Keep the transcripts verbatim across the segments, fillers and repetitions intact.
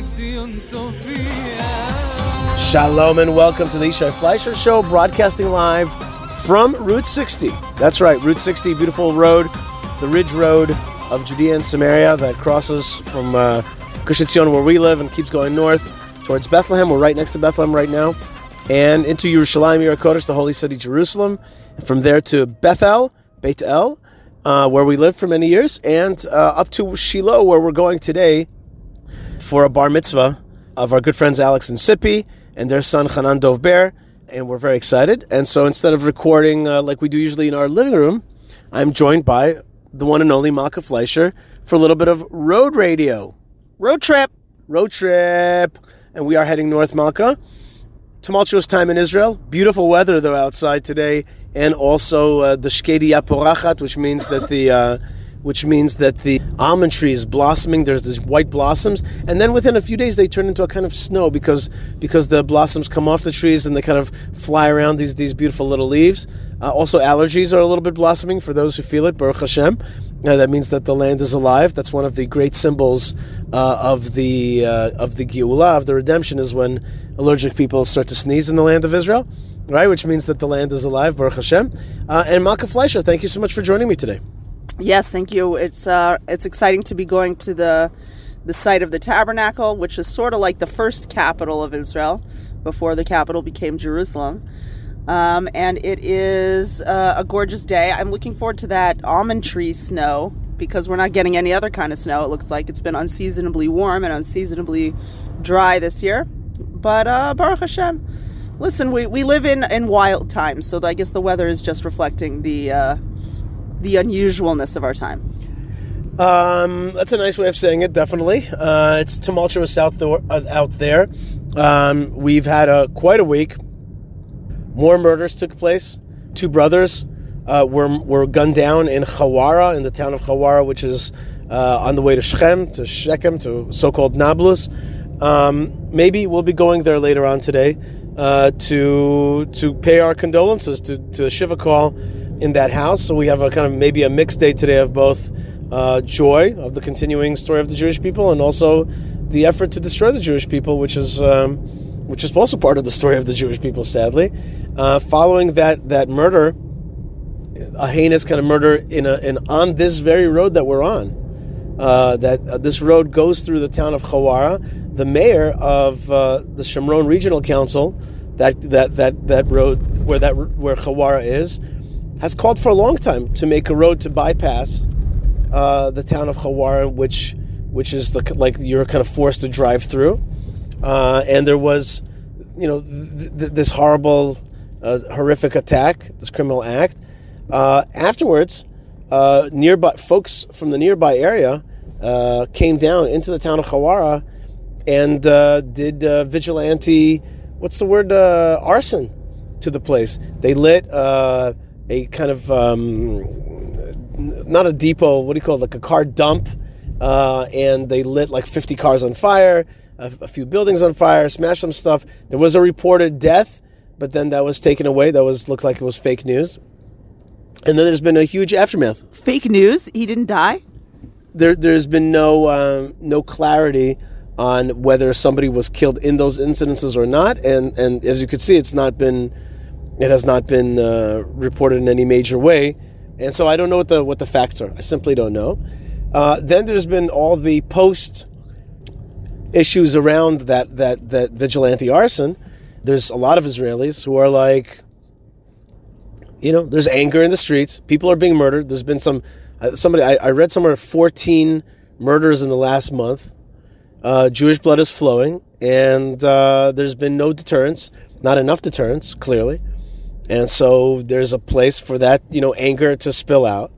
Shalom and welcome to the Yishai Fleischer Show, broadcasting live from Route sixty. That's right, Route sixty, beautiful road, the ridge road of Judea and Samaria that crosses from uh, Gush Etzion, where we live, and keeps going north towards Bethlehem. We're right next to Bethlehem right now, and into Yerushalayim, Yerakodesh, the holy city, Jerusalem. And from there to Bethel, Beit El, uh, where we lived for many years, and uh, up to Shiloh, where we're going today for a bar mitzvah of our good friends Alex and Sippy and their son Hanan Dovber, and we're very excited. And so instead of recording uh, like we do usually in our living room, I'm joined by the one and only Malka Fleischer for a little bit of road radio. Road trip! Road trip! And we are heading north, Malka. Tumultuous time in Israel. Beautiful weather, though, outside today. And also uh, the Shkediya Porachat, which means that the... Uh, which means that the almond tree is blossoming. There's these white blossoms. And then within a few days, they turn into a kind of snow because because the blossoms come off the trees and they kind of fly around these, these beautiful little leaves. Uh, also, allergies are a little bit blossoming for those who feel it, Baruch Hashem. Uh, that means that the land is alive. That's one of the great symbols uh, of the uh, of the Geulah, of the redemption, is when allergic people start to sneeze in the land of Israel, right? Which means that the land is alive, Baruch Hashem. Uh, and Malka Fleischer, thank you so much for joining me today. Yes, thank you. It's uh, it's exciting to be going to the the site of the Tabernacle, which is sort of like the first capital of Israel before the capital became Jerusalem. Um, and it is uh, a gorgeous day. I'm looking forward to that almond tree snow because we're not getting any other kind of snow. It looks like it's been unseasonably warm and unseasonably dry this year. But uh, Baruch Hashem. Listen, we, we live in, in wild times, so I guess the weather is just reflecting the... Uh, the unusualness of our time. Um, that's a nice way of saying it, definitely. Uh, it's tumultuous out, the, uh, out there. Um, we've had a, quite a week. More murders took place. Two brothers uh, were were gunned down in Hawara, in the town of Hawara, which is uh, on the way to Shechem, to Shechem, to so-called Nablus. Um, maybe we'll be going there later on today uh, to to pay our condolences to, to a Shiva call in that house. So we have a kind of maybe a mixed day today of both uh, joy of the continuing story of the Jewish people and also the effort to destroy the Jewish people, which is um, which is also part of the story of the Jewish people, sadly. Uh, following that that murder, a heinous kind of murder in a in on this very road that we're on, uh, that uh, this road goes through the town of Hawara. The mayor of uh, the Shomron Regional Council, that that that that road where that where Hawara is, has called for a long time to make a road to bypass uh, the town of Hawara, which which is the, like you're kind of forced to drive through. Uh, and there was, you know, th- th- this horrible, uh, horrific attack, this criminal act. Uh, afterwards, uh, nearby folks from the nearby area uh, came down into the town of Hawara and uh, did uh, vigilante, what's the word, uh, arson to the place. They lit... Uh, a kind of, um, not a depot, what do you call it, like a car dump, uh, and they lit like fifty cars on fire, a, a few buildings on fire, smashed some stuff. There was a reported death, but then that was taken away. That was looked like it was fake news. And then there's been a huge aftermath. Fake news? He didn't die? There, there's been no um, no clarity on whether somebody was killed in those incidences or not, and, and as you can see, it's not been... It has not been uh, reported in any major way, and so I don't know what the what the facts are. I simply don't know. Uh, then there's been all the post issues around that that that vigilante arson. There's a lot of Israelis who are like, you know, there's anger in the streets. People are being murdered. There's been some uh, somebody I, I read somewhere fourteen murders in the last month. Uh, Jewish blood is flowing, and uh, there's been no deterrence, not enough deterrence, clearly. And so there's a place for that, you know, anger to spill out.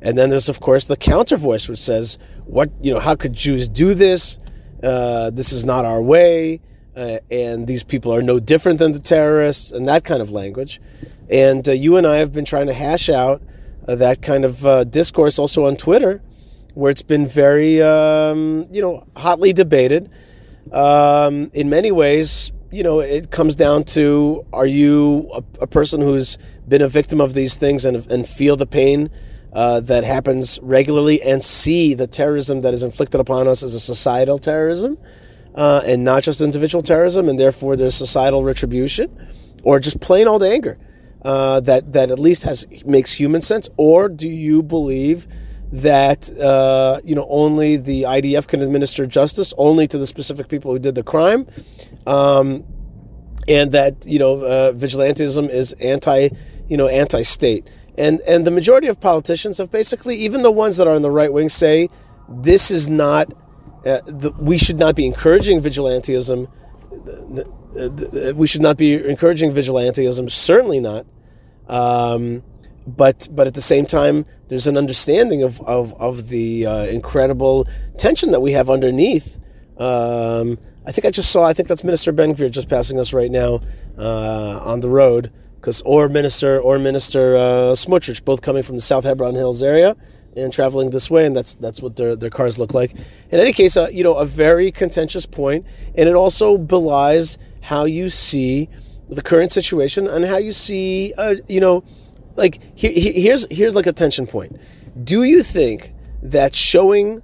And then there's, of course, the counter voice, which says, what, you know, how could Jews do this? Uh, this is not our way. Uh, and these people are no different than the terrorists, and that kind of language. And uh, you and I have been trying to hash out uh, that kind of uh, discourse also on Twitter, where it's been very, um, you know, hotly debated. Um, in many ways... You know, it comes down to, are you a, a person who's been a victim of these things and and feel the pain uh, that happens regularly and see the terrorism that is inflicted upon us as a societal terrorism? uh, and not just individual terrorism, and therefore there's societal retribution, or just plain old anger uh, that that at least has makes human sense? Or do you believe that uh, you know only the I D F can administer justice, only to the specific people who did the crime, um, and that you know uh, vigilantism is anti you know anti-state? And and the majority of politicians have basically, even the ones that are on the right wing, say this is not, uh, the, we should not be encouraging vigilantism. We should not be encouraging vigilantism, certainly not. Um, but but at the same time, there's an understanding of, of, of the uh, incredible tension that we have underneath. Um, I think I just saw, I think that's Minister Ben-Gvir just passing us right now uh, on the road. Because or Minister or Minister uh, Smotrich, both coming from the South Hebron Hills area and traveling this way, and that's that's what their their cars look like. In any case, uh, you know, a very contentious point, and it also belies how you see the current situation and how you see, uh, you know, like he, he, here's here's like a tension point. Do you think that showing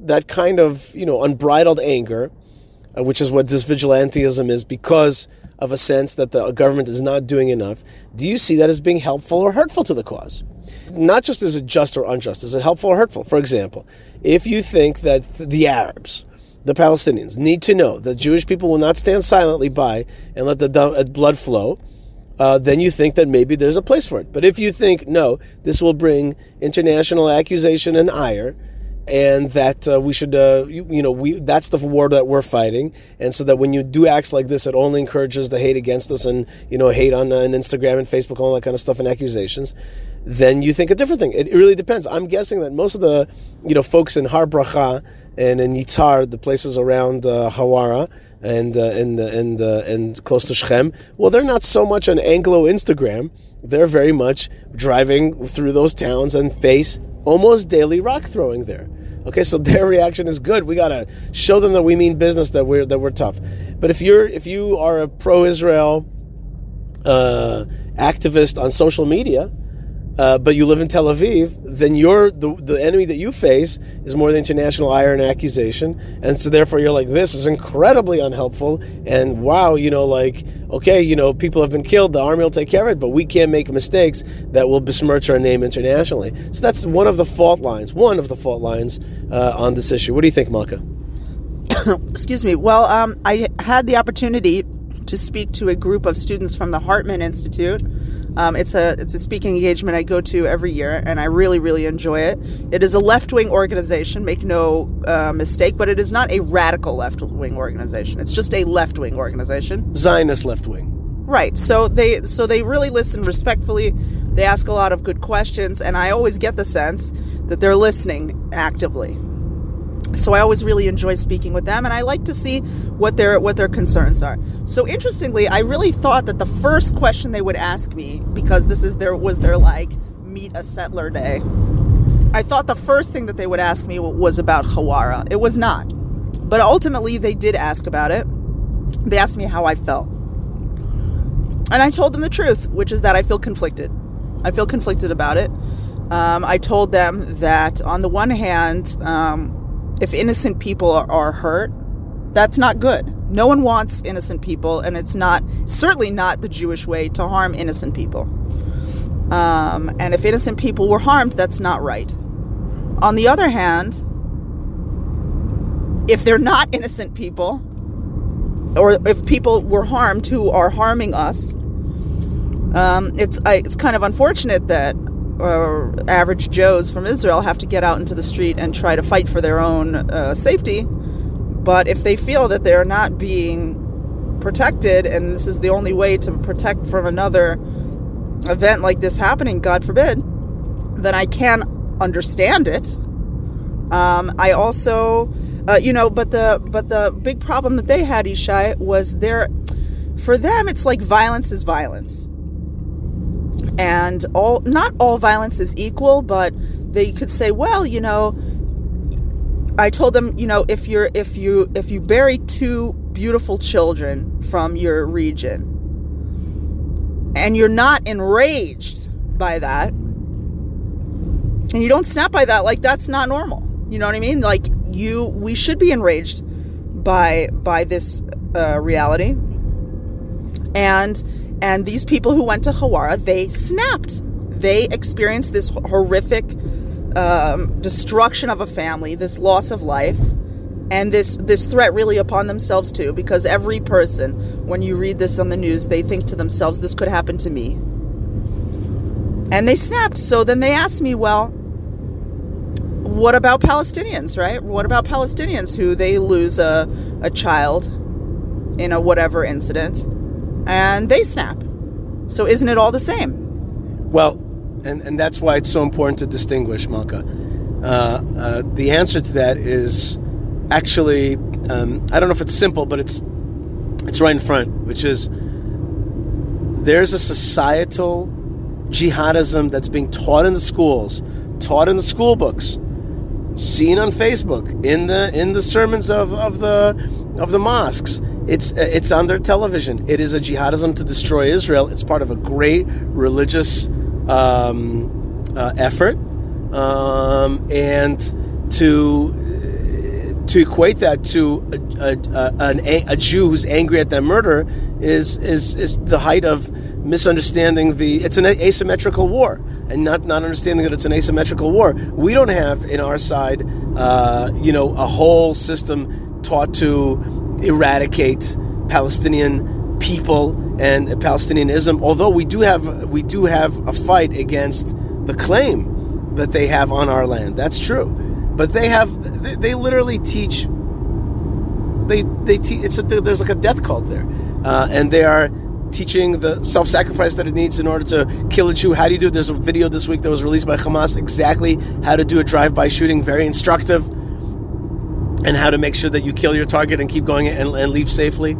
that kind of you know unbridled anger, uh, which is what this vigilantism is, because of a sense that the government is not doing enough, do you see that as being helpful or hurtful to the cause? Not just is it just or unjust, is it helpful or hurtful? For example, if you think that the Arabs, the Palestinians, need to know that Jewish people will not stand silently by and let the blood flow, uh, then you think that maybe there's a place for it. But if you think, no, this will bring international accusation and ire, and that uh, we should, uh, you, you know, we that's the war that we're fighting, and so that when you do acts like this, it only encourages the hate against us and, you know, hate on, on Instagram and Facebook, all that kind of stuff, and accusations, then you think a different thing. It really depends. I'm guessing that most of the, you know, folks in Har Bracha and in Yitzhar, the places around uh, Hawara and, uh, and, and, uh, and close to Shechem, well, they're not so much on Anglo-Instagram. They're very much driving through those towns and face almost daily rock throwing there. Okay, so their reaction is good. We gotta show them that we mean business, that we're that we're tough. But if you're if you are a pro-Israel uh, activist on social media, uh, but you live in Tel Aviv, then you're the the enemy that you face is more the international ire and accusation, and so therefore you're like, this is incredibly unhelpful. And wow, you know, like okay, you know, people have been killed. The army will take care of it, but we can't make mistakes that will besmirch our name internationally. So that's one of the fault lines, one of the fault lines uh, on this issue. What do you think, Malka? Excuse me. Well, um, I had the opportunity to speak to a group of students from the Hartman Institute. Um, it's a it's a speaking engagement I go to every year, and I really, really enjoy it. It is a left-wing organization, make no uh, mistake, but it is not a radical left-wing organization. It's just a left-wing organization. Zionist left-wing. Right. So they so they really listen respectfully. They ask a lot of good questions, and I always get the sense that they're listening actively. So I always really enjoy speaking with them, and I like to see what their what their concerns are. So interestingly, I really thought that the first question they would ask me, because this is their was their like meet a settler day, I thought the first thing that they would ask me was about Hawara. It was not, but ultimately they did ask about it. They asked me how I felt, and I told them the truth, which is that I feel conflicted. I feel conflicted about it. Um, I told them that on the one hand, Um, if innocent people are, are hurt, that's not good. No one wants innocent people, and it's not certainly not the Jewish way to harm innocent people. Um, and if innocent people were harmed, that's not right. On the other hand, if they're not innocent people, or if people were harmed who are harming us, um, it's I, it's kind of unfortunate that or average Joes from Israel have to get out into the street and try to fight for their own uh, safety. But if they feel that they're not being protected, and this is the only way to protect from another event like this happening, God forbid, then I can understand it. Um, I also, uh, you know, but the but the big problem that they had, Yishai, was there, for them, it's like violence is violence. And all not all violence is equal, but they could say, well, you know, I told them, you know, if you're if you if you bury two beautiful children from your region and you're not enraged by that, and you don't snap by that, like that's not normal. You know what I mean? Like you we should be enraged by by this uh, reality. And and these people who went to Hawara, they snapped. They experienced this horrific um, destruction of a family, this loss of life, and this, this threat really upon themselves too, because every person, when you read this on the news, they think to themselves, this could happen to me. And they snapped. So then they asked me, well, what about Palestinians, right? What about Palestinians who they lose a, a child in a whatever incident and they snap? So isn't it all the same? Well, and, and that's why it's so important to distinguish, Malka. Uh, uh, the answer to that is actually, um, I don't know if it's simple, but it's it's right in front, which is there's a societal jihadism that's being taught in the schools, taught in the school books, seen on Facebook, in the in the sermons of, of the of the mosques. It's it's on their television. It is a jihadism to destroy Israel. It's part of a great religious um, uh, effort, um, and to to equate that to a, a, an, a Jew who's angry at that murder is is is the height of misunderstanding the. It's an asymmetrical war. And not, not understanding that it's an asymmetrical war. We don't have in our side, uh, you know, a whole system taught to eradicate Palestinian people and Palestinianism. Although we do have, we do have a fight against the claim that they have on our land. That's true, but they have, they, they literally teach. They they teach. It's a, there's like a death cult there, uh, and they are. Teaching the self-sacrifice that it needs in order to kill a Jew. How do you do it? There's a video this week that was released by Hamas exactly how to do a drive-by shooting, very instructive, and how to make sure that you kill your target and keep going and, and leave safely.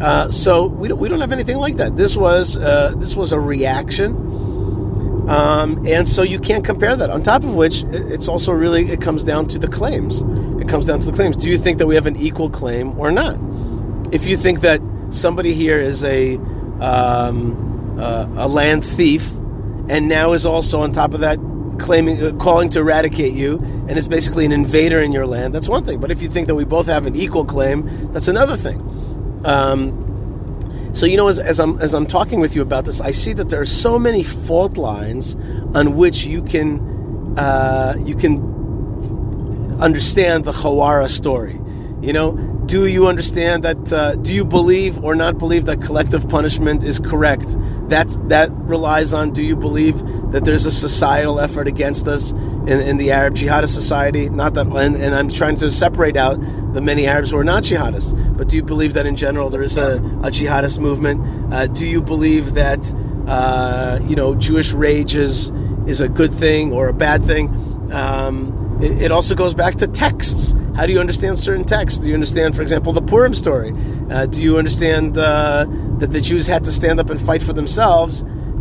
Uh, so we don't, we don't have anything like that. This was uh, this was a reaction, um, and so you can't compare that. On top of which, it's also really it comes down to the claims. It comes down to the claims. Do you think that we have an equal claim or not? If you think that somebody here is a Um, uh, a land thief, and now is also on top of that claiming, uh, calling to eradicate you, and is basically an invader in your land. That's one thing. But if you think that we both have an equal claim, that's another thing. Um, so you know, as, as I'm as I'm talking with you about this, I see that there are so many fault lines on which you can uh, you can understand the Hawara story. You know, do you understand that, uh, do you believe or not believe that collective punishment is correct? That's, that relies on, do you believe that there's a societal effort against us in, in the Arab jihadist society? Not that, and, and I'm trying to separate out the many Arabs who are not jihadists, but do you believe that in general there is a, a jihadist movement? Uh, do you believe that, uh, you know, Jewish rage is, is a good thing or a bad thing? Um... It also goes back to texts. How do you understand certain texts? Do you understand, for example, the Purim story? Uh, do you understand uh, that the Jews had to stand up and fight for themselves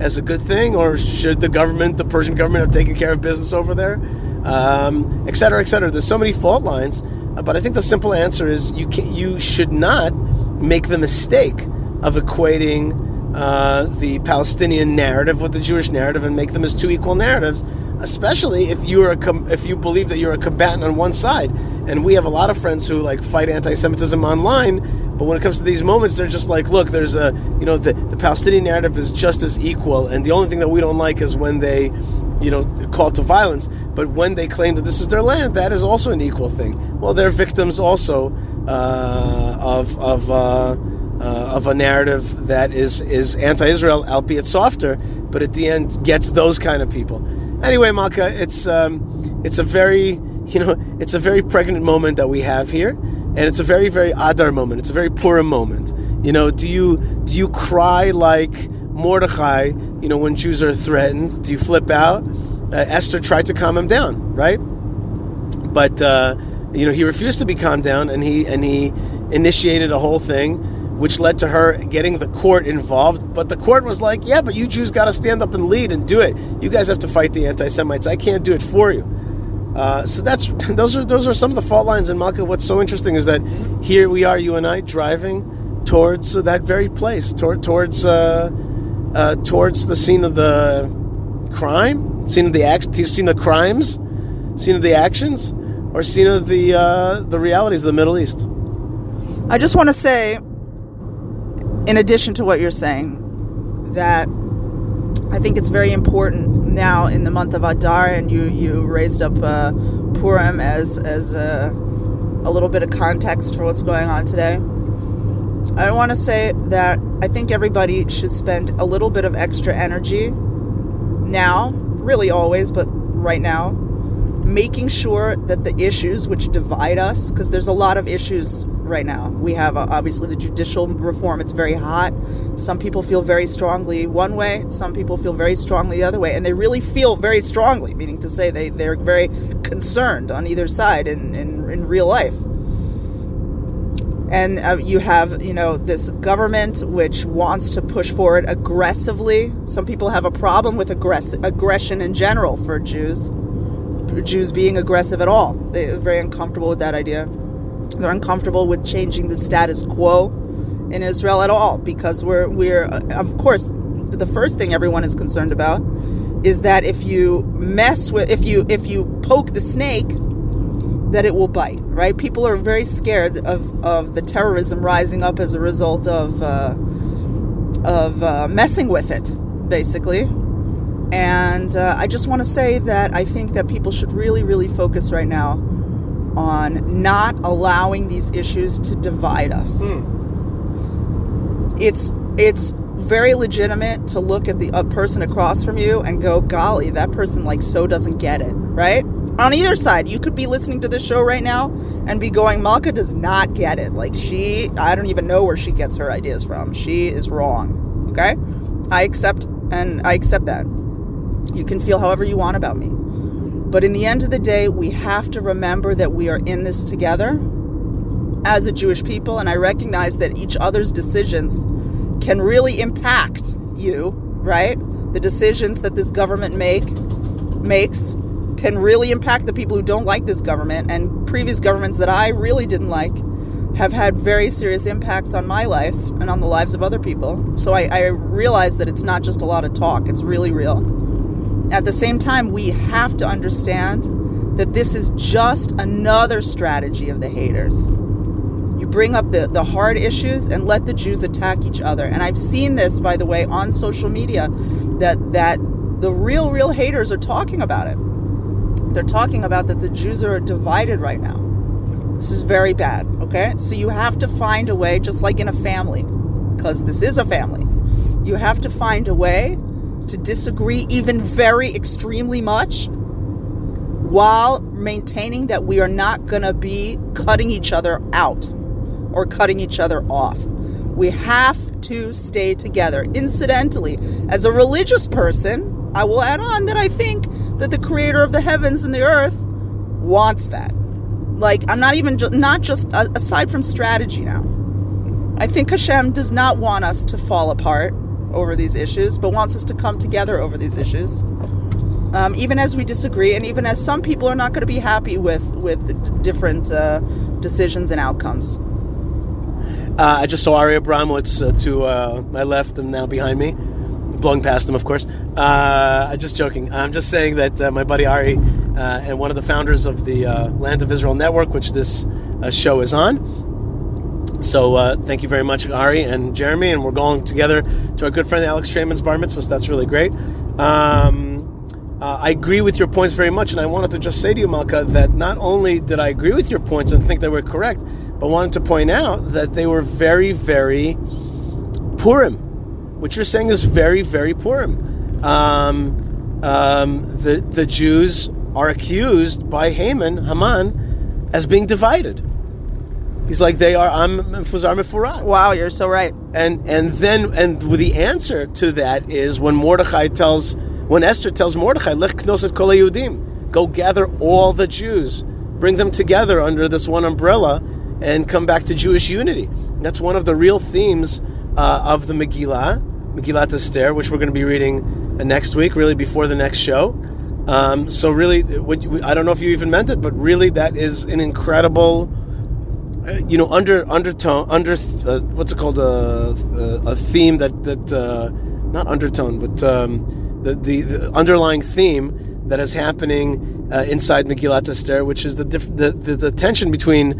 as a good thing? Or should the government, the Persian government, have taken care of business over there? Um, et cetera, et cetera. There's so many fault lines. Uh, but I think the simple answer is you can, you should not make the mistake of equating uh, the Palestinian narrative with the Jewish narrative and make them as two equal narratives. Especially if you are a com- if you believe that you're a combatant on one side, and we have a lot of friends who like fight anti-Semitism online, but when it comes to these moments, they're just like, look, there's a you know the, the Palestinian narrative is just as equal, and the only thing that we don't like is when they, you know, call to violence. But when they claim that this is their land, that is also an equal thing. Well, they're victims also uh, of of. Uh, Uh, of a narrative that is, is anti-Israel, albeit softer, but at the end gets those kind of people. Anyway, Malka, it's um, it's a very you know it's a very pregnant moment that we have here, and it's a very very Adar moment. It's a very Purim moment. You know, do you do you cry like Mordechai? You know, when Jews are threatened, do you flip out? Uh, Esther tried to calm him down, right? But uh, you know, he refused to be calmed down, and he and he initiated a whole thing, which led to her getting the court involved. But the court was like, yeah, but you Jews got to stand up and lead and do it. You guys have to fight the anti-Semites. I can't do it for you. Uh, so that's those are those are some of the fault lines. And Malka, what's so interesting is that here we are, you and I, driving towards that very place, toward, towards uh, uh, towards the scene of the crime, scene of the act, scene of the crimes, scene of the actions, or scene of the uh, the realities of the Middle East. I just want to say, in addition to what you're saying, that I think it's very important now in the month of Adar, and you, you raised up uh, Purim as, as a, a little bit of context for what's going on today. I want to say that I think everybody should spend a little bit of extra energy now, really always, but right now, making sure that the issues which divide us, because there's a lot of issues right now. We have uh, obviously the judicial reform. It's very hot. Some people feel very strongly one way. Some people feel very strongly the other way. And they really feel very strongly, meaning to say they, they're very concerned on either side in, in, in real life. And uh, you have, you know, this government which wants to push forward aggressively. Some people have a problem with aggress- aggression in general for Jews, Jews being aggressive at all. They're very uncomfortable with that idea. They're uncomfortable with changing the status quo in Israel at all, because we're, we're of course, the first thing everyone is concerned about is that if you mess with, if you if you poke the snake, that it will bite, right? People are very scared of, of the terrorism rising up as a result of uh, of uh, messing with it, basically. And uh, I just want to say that I think that people should really, really focus right now on not allowing these issues to divide us. Mm. It's it's very legitimate to look at the a person across from you and go, golly, that person like so doesn't get it, right? On either side, you could be listening to this show right now and be going, Malka does not get it. Like she, I don't even know where she gets her ideas from. She is wrong. Okay? I accept, and I accept that. You can feel however you want about me. But in the end of the day, we have to remember that we are in this together as a Jewish people. And I recognize that each other's decisions can really impact you, right? The decisions that this government make makes can really impact the people who don't like this government. And previous governments that I really didn't like have had very serious impacts on my life and on the lives of other people. So I, I realize that it's not just a lot of talk. It's really real. At the same time, we have to understand that this is just another strategy of the haters. You bring up the, the hard issues and let the Jews attack each other. And I've seen this, by the way, on social media, that, that the real, real haters are talking about it. They're talking about that the Jews are divided right now. This is very bad, okay? So you have to find a way, just like in a family, because this is a family, you have to find a way to disagree even very extremely much while maintaining that we are not going to be cutting each other out or cutting each other off. We have to stay together. Incidentally, as a religious person, I will add on that I think that the creator of the heavens and the earth wants that. Like, I'm not even, ju- not just, uh, aside from strategy now. I think Hashem does not want us to fall apart over these issues, but wants us to come together over these issues. Um, even as we disagree, and even as some people are not going to be happy with, with different uh, decisions and outcomes. Uh, I just saw Aria Abramowitz uh, to uh, my left and now behind me. Blowing past them, of course. Uh, I'm just joking. I'm just saying that uh, my buddy Ari uh, and one of the founders of the uh, Land of Israel Network, which this uh, show is on. So uh, thank you very much, Ari and Jeremy. And we're going together to our good friend Alex Trayman's bar mitzvah. So that's really great. Um, uh, I agree with your points very much. And I wanted to just say to you, Malka, that not only did I agree with your points and think they were correct, but wanted to point out that they were very, very Purim. What you're saying is very, very Purim. Um, um, the the Jews are accused by Haman, Haman, as being divided. He's like, they are am mefuzar mefurat. Wow, you're so right. And and then and the answer to that is when Mordechai tells, when Esther tells Mordechai, Lech knosset kol Yehudim, go gather all the Jews, bring them together under this one umbrella, and come back to Jewish unity. That's one of the real themes uh, of the Megillah. Megillat Esther, which we're going to be reading next week, really before the next show. Um, so really, I don't know if you even meant it, but really that is an incredible, you know, under undertone, under uh, what's it called, uh, a theme that that uh, not undertone, but um, the, the the underlying theme that is happening uh, inside Megillat Esther, which is the, diff- the the the tension between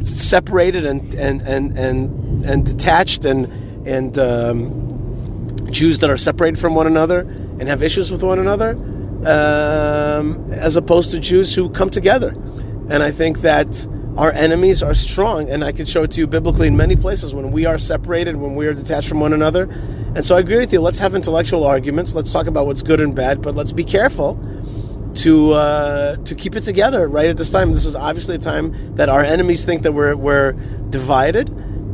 separated and and and and, and detached and and um, Jews that are separated from one another and have issues with one another, um, as opposed to Jews who come together. And I think that our enemies are strong, and I can show it to you biblically in many places when we are separated, when we are detached from one another. And so I agree with you. Let's have intellectual arguments. Let's talk about what's good and bad, but let's be careful to uh, to keep it together right at this time. This is obviously a time that our enemies think that we're we're divided,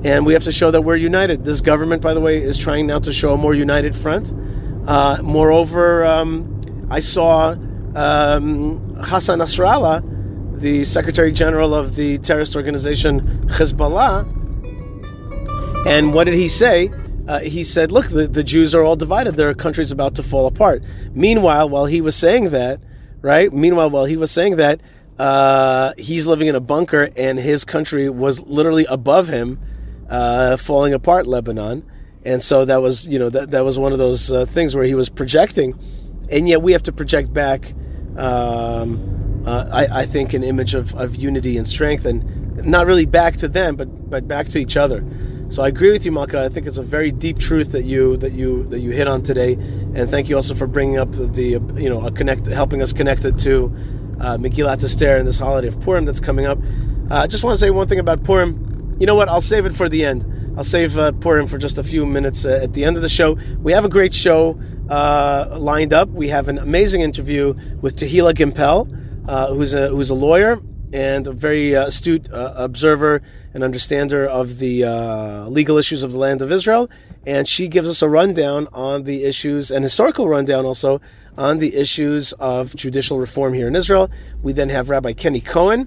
and we have to show that we're united. This government, by the way, is trying now to show a more united front. Uh, moreover, um, I saw um, Hassan Nasrallah, the Secretary General of the terrorist organization Hezbollah. And what did he say? Uh, he said, look, the, the Jews are all divided. Their country's about to fall apart. Meanwhile, while he was saying that, right? Meanwhile, while he was saying that, uh, he's living in a bunker and his country was literally above him, uh, falling apart, Lebanon. And so that was, you know, that, that was one of those uh, things where he was projecting. And yet we have to project back, um, Uh, I, I think, an image of, of unity and strength, and not really back to them, but, but back to each other. So I agree with you, Malka. I think it's a very deep truth that you that you that you hit on today, and thank you also for bringing up the you know a connect, helping us connect it to uh, Megillat Esther and this holiday of Purim that's coming up. Uh, I just want to say one thing about Purim. You know what? I'll save it for the end. I'll save uh, Purim for just a few minutes uh, at the end of the show. We have a great show uh, lined up. We have an amazing interview with Tehila Gimpel, Uh, who's a who's a lawyer and a very uh, astute uh, observer and understander of the uh, legal issues of the land of Israel, and she gives us a rundown on the issues, an historical rundown also, on the issues of judicial reform here in Israel. We then have Rabbi Kenny Cohen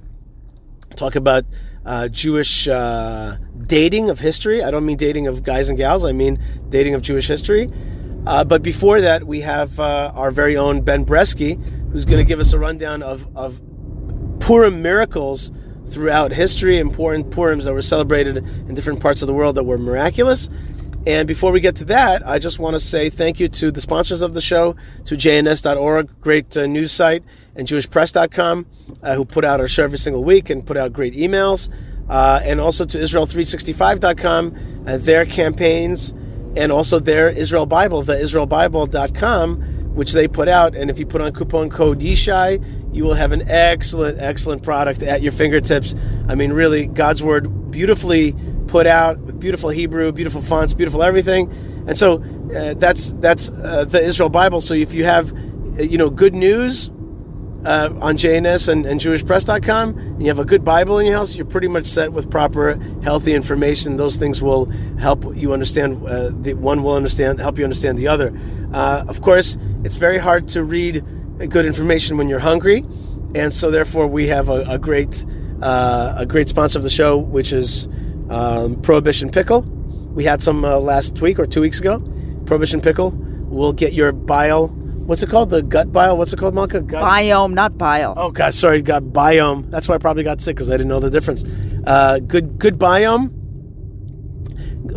talk about uh, Jewish uh, dating of history. I don't mean dating of guys and gals, I mean dating of Jewish history. Uh, but before that, we have uh, our very own Ben Bresky, who's going to give us a rundown of, of Purim miracles throughout history, important Purims that were celebrated in different parts of the world that were miraculous. And before we get to that, I just want to say thank you to the sponsors of the show, to J N S dot org, great uh, news site, and Jewish Press dot com, uh, who put out our show every single week and put out great emails, uh, and also to Israel three sixty-five dot com, and their campaigns, and also their Israel Bible, the Israel Bible dot com, which they put out, and if you put on coupon code Yishai, you will have an excellent, excellent product at your fingertips. I mean, really, God's Word beautifully put out with beautiful Hebrew, beautiful fonts, beautiful everything. And so uh, that's that's uh, the Israel Bible. So if you have, you know, good news uh, on J N S and, and Jewish Press dot com, and you have a good Bible in your house, you're pretty much set with proper, healthy information. Those things will help you understand, uh, the one will understand, help you understand the other. Uh, of course, it's very hard to read good information when you're hungry, and so therefore we have a, a great uh, a great sponsor of the show, which is um, Prohibition Pickle. We had some uh, last week or two weeks ago. Prohibition Pickle will get your bile. What's it called? The gut bile? What's it called, Malka? Gut? Biome, not bile. Oh, God, sorry, gut biome. That's why I probably got sick, because I didn't know the difference. Uh, good, good biome,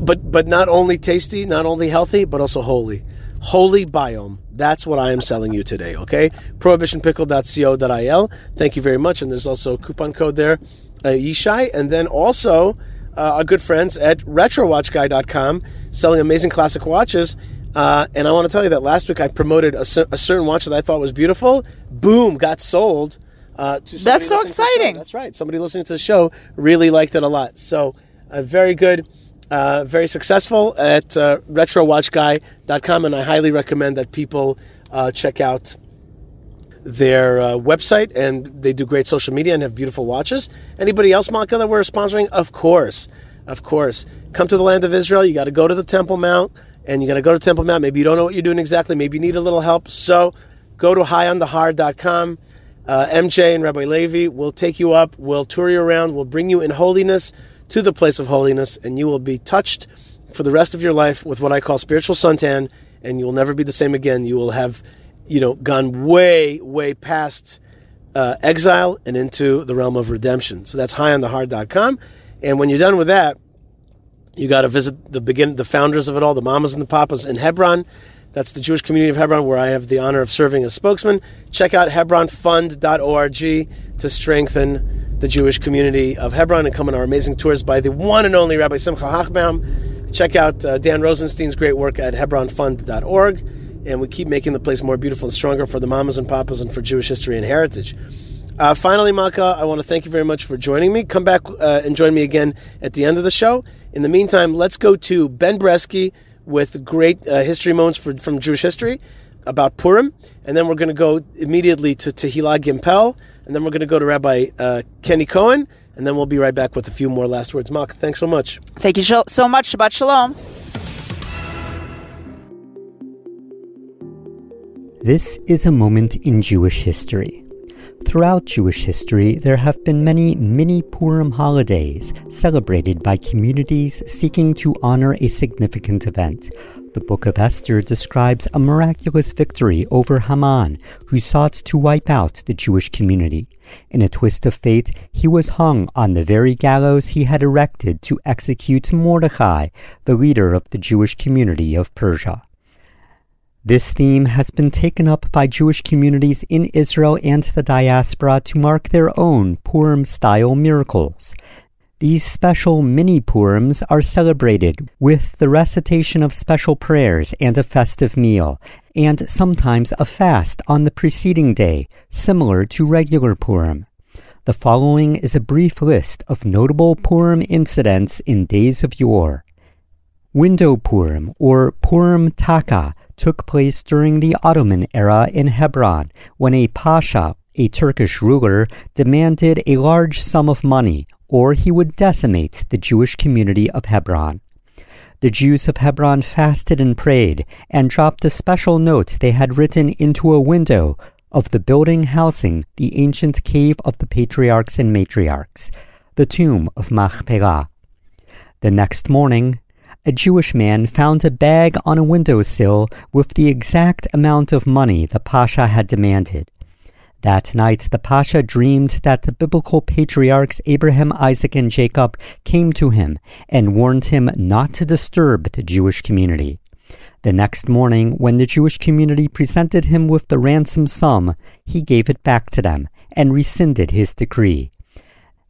but but not only tasty, not only healthy, but also holy. Holy biome. That's what I am selling you today, okay? prohibition pickle dot co dot I L. Thank you very much. And there's also a coupon code there, uh, Yishai. And then also uh, our good friends at retro watch guy dot com selling amazing classic watches. Uh, and I want to tell you that last week I promoted a, cer- a certain watch that I thought was beautiful. Boom, got sold. Uh, to That's so exciting. That's right. Somebody listening to the show really liked it a lot. So uh, very good. Uh, very successful at uh, retro watch guy dot com, and I highly recommend that people uh, check out their uh, website, and they do great social media and have beautiful watches. Anybody else, Malka, that we're sponsoring? Of course. Of course. Come to the land of Israel. You got to go to the Temple Mount, and you got to go to Temple Mount. Maybe you don't know what you're doing exactly. Maybe you need a little help. So go to high on the hard dot com. Uh, M J and Rabbi Levi will take you up. We'll tour you around. We'll bring you in holiness to the place of holiness, and you will be touched for the rest of your life with what I call spiritual suntan, and you will never be the same again. You will have, you know, gone way, way past uh, exile and into the realm of redemption. So that's high on the hard dot com. And when you're done with that, you got to visit the begin, the founders of it all, the mamas and the papas in Hebron. That's the Jewish community of Hebron, where I have the honor of serving as spokesman. Check out hebron fund dot org to strengthen the Jewish community of Hebron and come on our amazing tours by the one and only Rabbi Simcha Hachbaum. Check out uh, Dan Rosenstein's great work at hebron fund dot org, and we keep making the place more beautiful and stronger for the mamas and papas and for Jewish history and heritage. Uh, finally, Malka, I want to thank you very much for joining me. Come back uh, and join me again at the end of the show. In the meantime, let's go to Ben Bresky with great uh, history moments for, from Jewish history about Purim, and then we're going to go immediately to Tehila Gimpel, and then we're going to go to Rabbi uh, Kenny Cohen, and then we'll be right back with a few more last words. Malka, thanks so much. Thank you so much. Shabbat shalom. This is a moment in Jewish history. Throughout Jewish history, there have been many mini-Purim holidays celebrated by communities seeking to honor a significant event. The Book of Esther describes a miraculous victory over Haman, who sought to wipe out the Jewish community. In a twist of fate, he was hung on the very gallows he had erected to execute Mordechai, the leader of the Jewish community of Persia. This theme has been taken up by Jewish communities in Israel and the diaspora to mark their own Purim-style miracles. These special mini-Purims are celebrated with the recitation of special prayers and a festive meal, and sometimes a fast on the preceding day, similar to regular Purim. The following is a brief list of notable Purim incidents in days of yore. Window Purim, or Purim Taka, took place during the Ottoman era in Hebron, when a pasha, a Turkish ruler, demanded a large sum of money, or he would decimate the Jewish community of Hebron. The Jews of Hebron fasted and prayed, and dropped a special note they had written into a window of the building housing the ancient cave of the patriarchs and matriarchs, the tomb of Machpelah. The next morning, a Jewish man found a bag on a windowsill with the exact amount of money the pasha had demanded. That night, the pasha dreamed that the biblical patriarchs Abraham, Isaac, and Jacob came to him and warned him not to disturb the Jewish community. The next morning, when the Jewish community presented him with the ransom sum, he gave it back to them and rescinded his decree.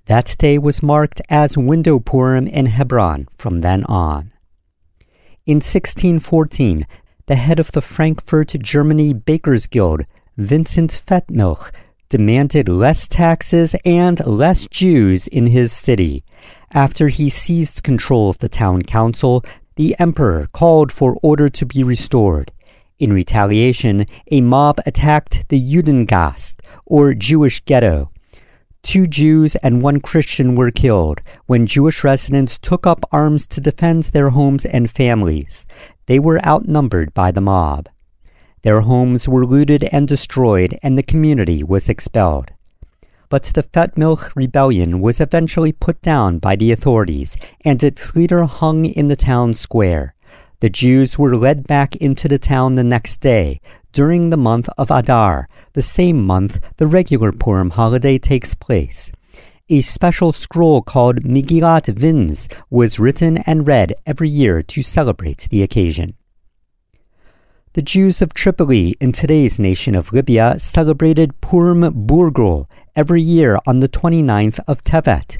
That day was marked as Window Purim in Hebron from then on. In sixteen fourteen, the head of the Frankfurt, Germany Bakers Guild, Vincent Fettmilch, demanded less taxes and less Jews in his city. After he seized control of the town council, the emperor called for order to be restored. In retaliation, a mob attacked the Judengast, or Jewish ghetto. Two Jews and one Christian were killed when Jewish residents took up arms to defend their homes and families. They were outnumbered by the mob. Their homes were looted and destroyed, and the community was expelled. But the Fettmilch rebellion was eventually put down by the authorities, and its leader hung in the town square. The Jews were led back into the town the next day, during the month of Adar, the same month the regular Purim holiday takes place. A special scroll called Megillat Vins was written and read every year to celebrate the occasion. The Jews of Tripoli in today's nation of Libya celebrated Purim Burgul every year on the twenty-ninth of Tevet.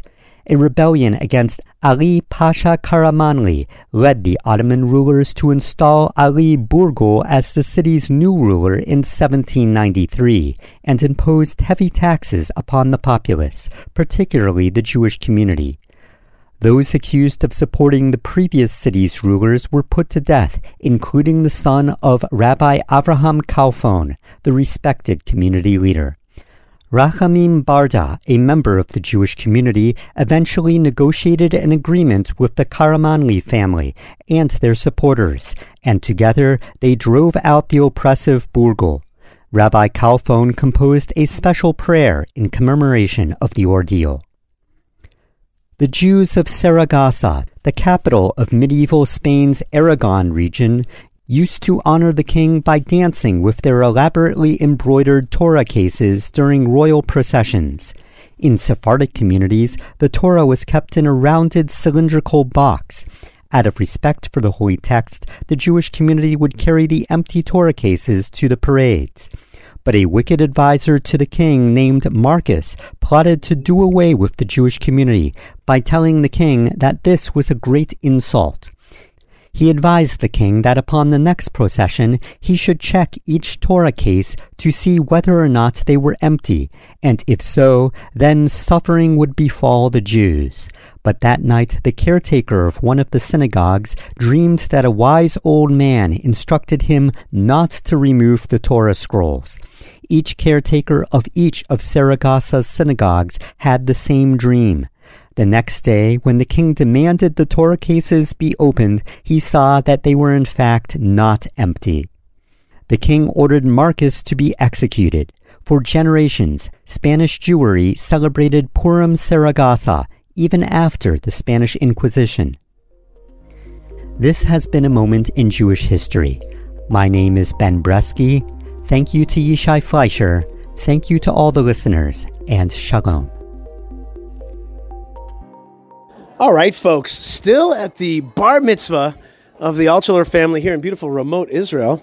A rebellion against Ali Pasha Karamanli led the Ottoman rulers to install Ali Burgul as the city's new ruler in seventeen ninety-three and imposed heavy taxes upon the populace, particularly the Jewish community. Those accused of supporting the previous city's rulers were put to death, including the son of Rabbi Avraham Kalfon, the respected community leader. Rachamim Barda, a member of the Jewish community, eventually negotiated an agreement with the Karamanli family and their supporters, and together they drove out the oppressive Burgul. Rabbi Kalfon composed a special prayer in commemoration of the ordeal. The Jews of Saragossa, the capital of medieval Spain's Aragon region, used to honor the king by dancing with their elaborately embroidered Torah cases during royal processions. In Sephardic communities, the Torah was kept in a rounded cylindrical box. Out of respect for the holy text, the Jewish community would carry the empty Torah cases to the parades. But a wicked advisor to the king named Marcus plotted to do away with the Jewish community by telling the king that this was a great insult. He advised the king that upon the next procession he should check each Torah case to see whether or not they were empty, and if so, then suffering would befall the Jews. But that night the caretaker of one of the synagogues dreamed that a wise old man instructed him not to remove the Torah scrolls. Each caretaker of each of Saragassa's synagogues had the same dream. The next day, when the king demanded the Torah cases be opened, he saw that they were in fact not empty. The king ordered Marcus to be executed. For generations, Spanish Jewry celebrated Purim Saragassa, even after the Spanish Inquisition. This has been a moment in Jewish history. My name is Ben Bresky. Thank you to Yishai Fleischer. Thank you to all the listeners, and Shalom. All right, folks, still at the bar mitzvah of the Altshuler family here in beautiful remote Israel.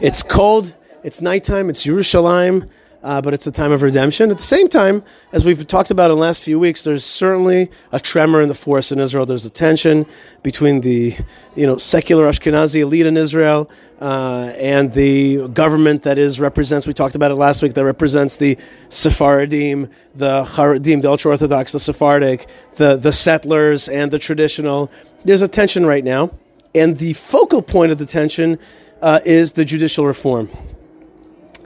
It's cold, it's nighttime, it's Yerushalayim, uh, but it's a time of redemption. At the same time, as we've talked about in the last few weeks, there's certainly a tremor in the force in Israel. There's a tension between the you know secular Ashkenazi elite in Israel uh, and the government that is represents, we talked about it last week, that represents the Sephardim, the Haredim, the ultra-Orthodox, the Sephardic, the, the settlers, and the traditional. There's a tension right now, and the focal point of the tension uh, is the judicial reform,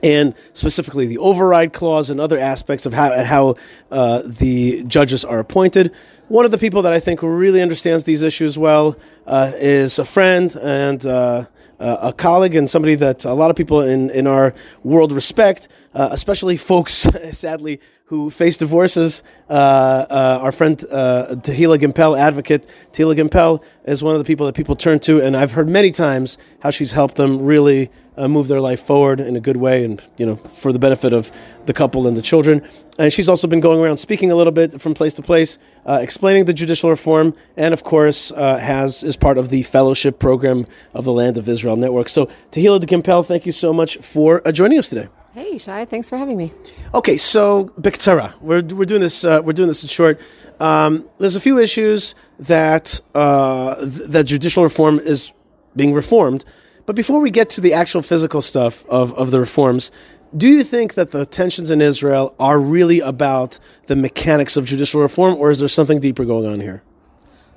and specifically the override clause and other aspects of how, how uh, the judges are appointed. One of the people that I think really understands these issues well uh, is a friend and uh, a colleague and somebody that a lot of people in, in our world respect, uh, especially folks, sadly, who face divorces. Uh, uh, our friend uh, Tehila Gimpel, advocate Tehila Gimpel, is one of the people that people turn to, and I've heard many times how she's helped them really uh, move their life forward in a good way, and you know, for the benefit of the couple and the children. And she's also been going around speaking a little bit from place to place, uh, explaining the judicial reform, and of course uh, has is part of the fellowship program of the Land of Israel Network. So Tehila Gimpel, thank you so much for uh, joining us today. Hey, Shai, thanks for having me. Okay, so Biktsara, we're we're doing this uh, we're doing this in short. Um, there's a few issues that uh, th- that judicial reform is being reformed, but before we get to the actual physical stuff of, of the reforms, do you think that the tensions in Israel are really about the mechanics of judicial reform, or is there something deeper going on here?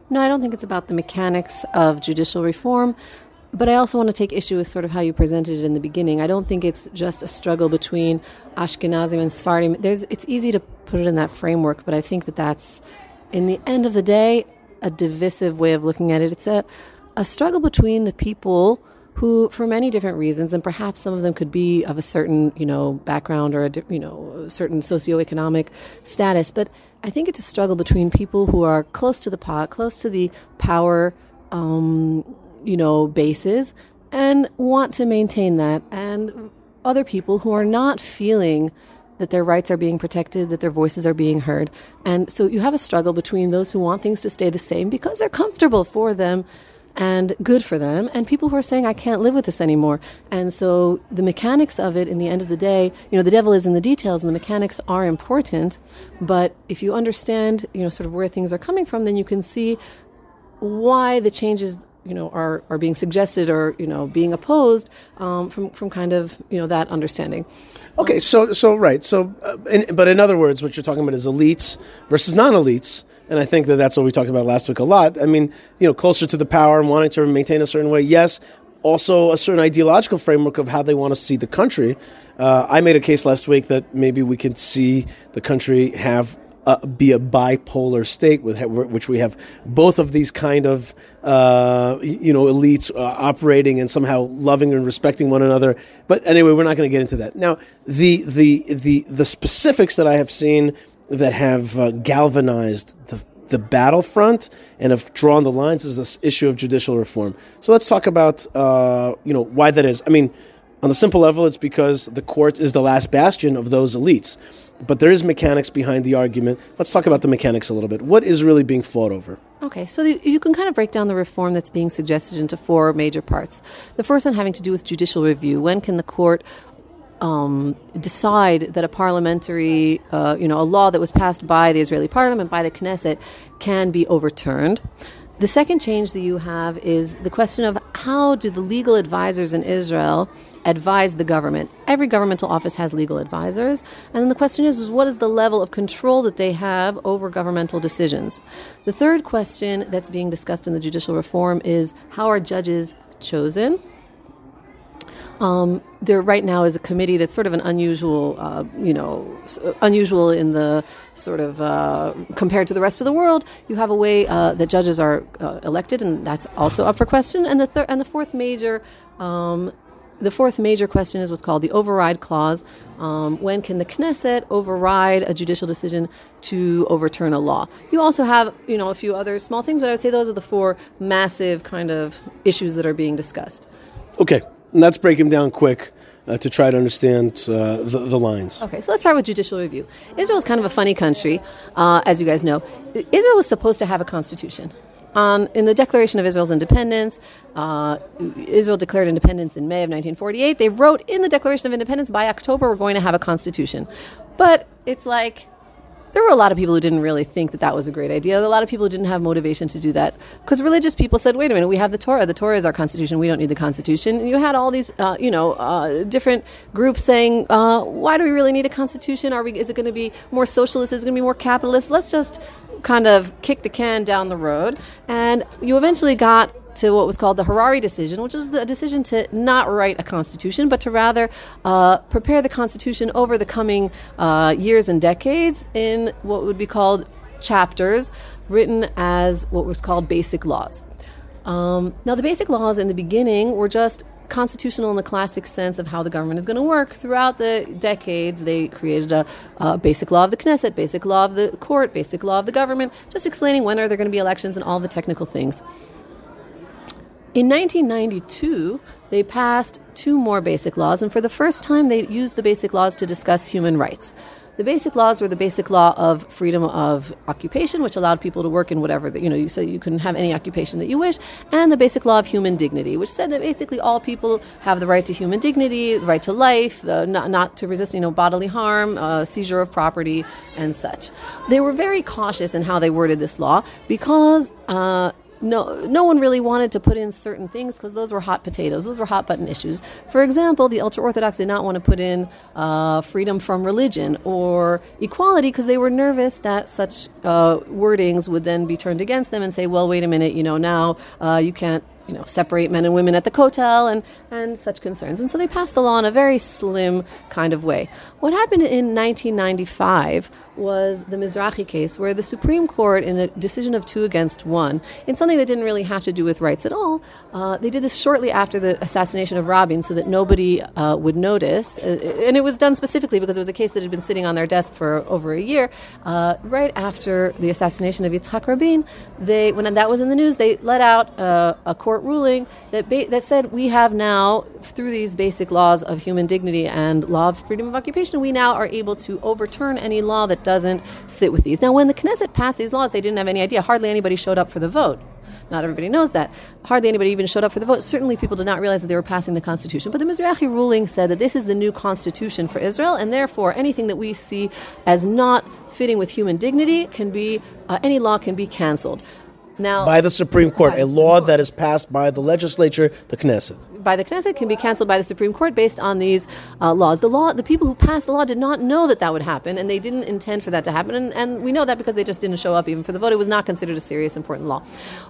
No, I don't think it's about the mechanics of judicial reform. But I also want to take issue with sort of how you presented it in the beginning. I don't think it's just a struggle between Ashkenazim and Sephardim. There's, it's easy to put it in that framework, but I think that that's, in the end of the day, a divisive way of looking at it. It's a, a struggle between the people who, for many different reasons, and perhaps some of them could be of a certain, you know, background or a, you know, a certain socioeconomic status. But I think it's a struggle between people who are close to the pot, close to the power, um... you know, bases, and want to maintain that, and other people who are not feeling that their rights are being protected, that their voices are being heard. And so you have a struggle between those who want things to stay the same because they're comfortable for them and good for them, and people who are saying, I can't live with this anymore. And so the mechanics of it, in the end of the day, you know, the devil is in the details, and the mechanics are important, but if you understand, you know, sort of where things are coming from, then you can see why the changes you know, are, are being suggested or, you know, being opposed um, from, from kind of, you know, that understanding. Okay, um, so, so right. So, uh, in, but in other words, what you're talking about is elites versus non-elites. And I think that that's what we talked about last week a lot. I mean, you know, closer to the power and wanting to maintain a certain way, yes. Also a certain ideological framework of how they want to see the country. Uh, I made a case last week that maybe we could see the country have Uh, be a bipolar state, with which we have both of these kind of uh, you know elites uh, operating and somehow loving and respecting one another. But anyway, we're not going to get into that. Now, the the the the specifics that I have seen that have uh, galvanized the the battlefront and have drawn the lines is this issue of judicial reform. So let's talk about uh, you know why that is. I mean, on the simple level, it's because the court is the last bastion of those elites. But there is mechanics behind the argument. Let's talk about the mechanics a little bit. What is really being fought over? Okay, so the, you can kind of break down the reform that's being suggested into four major parts. The first one having to do with judicial review. When can the court um, decide that a parliamentary, uh, you know, a law that was passed by the Israeli parliament, by the Knesset, can be overturned. The second change that you have is the question of how do the legal advisors in Israel advise the government. Every governmental office has legal advisors. And then the question is, is what is the level of control that they have over governmental decisions? The third question that's being discussed in the judicial reform is how are judges chosen? Um, there right now is a committee that's sort of an unusual, uh, you know, unusual in the sort of, uh, compared to the rest of the world. You have a way uh, that judges are uh, elected, and that's also up for question. And the third and the fourth major um The fourth major question is what's called the override clause. Um, when can the Knesset override a judicial decision to overturn a law? You also have, you know, a few other small things, but I would say those are the four massive kind of issues that are being discussed. Okay, let's break them down quick uh, to try to understand uh, the, the lines. Okay, so let's start with judicial review. Israel is kind of a funny country, uh, as you guys know. Israel was supposed to have a constitution. Um, in the Declaration of Israel's Independence, uh, Israel declared independence in May of nineteen forty-eight. They wrote in the Declaration of Independence, by October, we're going to have a constitution. But it's like, there were a lot of people who didn't really think that that was a great idea. A lot of people who didn't have motivation to do that. Because religious people said, wait a minute, we have the Torah. The Torah is our constitution. We don't need the constitution. And you had all these, uh, you know, uh, different groups saying, uh, why do we really need a constitution? Are we? Is it going to be more socialist? Is it going to be more capitalist? Let's just kind of kick the can down the road. And you eventually got to what was called the Harari decision, which was the decision to not write a constitution, but to rather uh, prepare the constitution over the coming uh, years and decades in what would be called chapters, written as what was called basic laws. Um, now, the basic laws in the beginning were just constitutional in the classic sense of how the government is going to work. Throughout the decades, they created a uh, basic law of the Knesset, basic law of the court, basic law of the government, just explaining when are there going to be elections and all the technical things. In nineteen ninety-two, they passed two more basic laws, and for the first time, they used the basic laws to discuss human rights. The basic laws were the basic law of freedom of occupation, which allowed people to work in whatever, the, you know, you so you can have any occupation that you wish, and the basic law of human dignity, which said that basically all people have the right to human dignity, the right to life, the not, not to resist, you know, bodily harm, uh, seizure of property, and such. They were very cautious in how they worded this law because uh, No, no one really wanted to put in certain things because those were hot potatoes. Those were hot button issues. For example, the ultra-Orthodox did not want to put in uh, freedom from religion or equality because they were nervous that such uh, wordings would then be turned against them and say, well, wait a minute, you know, now uh, you can't, you know, separate men and women at the kotel and, and such concerns. And so they passed the law in a very slim kind of way. What happened in nineteen ninety-five was the Mizrahi case, where the Supreme Court, in a decision of two against one, in something that didn't really have to do with rights at all, uh, they did this shortly after the assassination of Rabin so that nobody uh, would notice. Uh, and it was done specifically because it was a case that had been sitting on their desk for over a year. Uh, right after the assassination of Yitzhak Rabin, they, when that was in the news, they let out uh, a court ruling that, ba- that said, we have now, through these basic laws of human dignity and law of freedom of occupation, we now are able to overturn any law that doesn't sit with these. Now, when the Knesset passed these laws, they didn't have any idea. Hardly anybody showed up for the vote. Not everybody knows that. Hardly anybody even showed up for the vote. Certainly people did not realize that they were passing the Constitution. But the Mizrahi ruling said that this is the new Constitution for Israel, and therefore anything that we see as not fitting with human dignity can be, uh, any law can be canceled. Now, by the Supreme Court, a law that is passed by the legislature, the Knesset. By the Knesset can be canceled by the Supreme Court based on these uh, laws. The law, the people who passed the law did not know that that would happen, and they didn't intend for that to happen. And, and we know that because they just didn't show up even for the vote. It was not considered a serious, important law.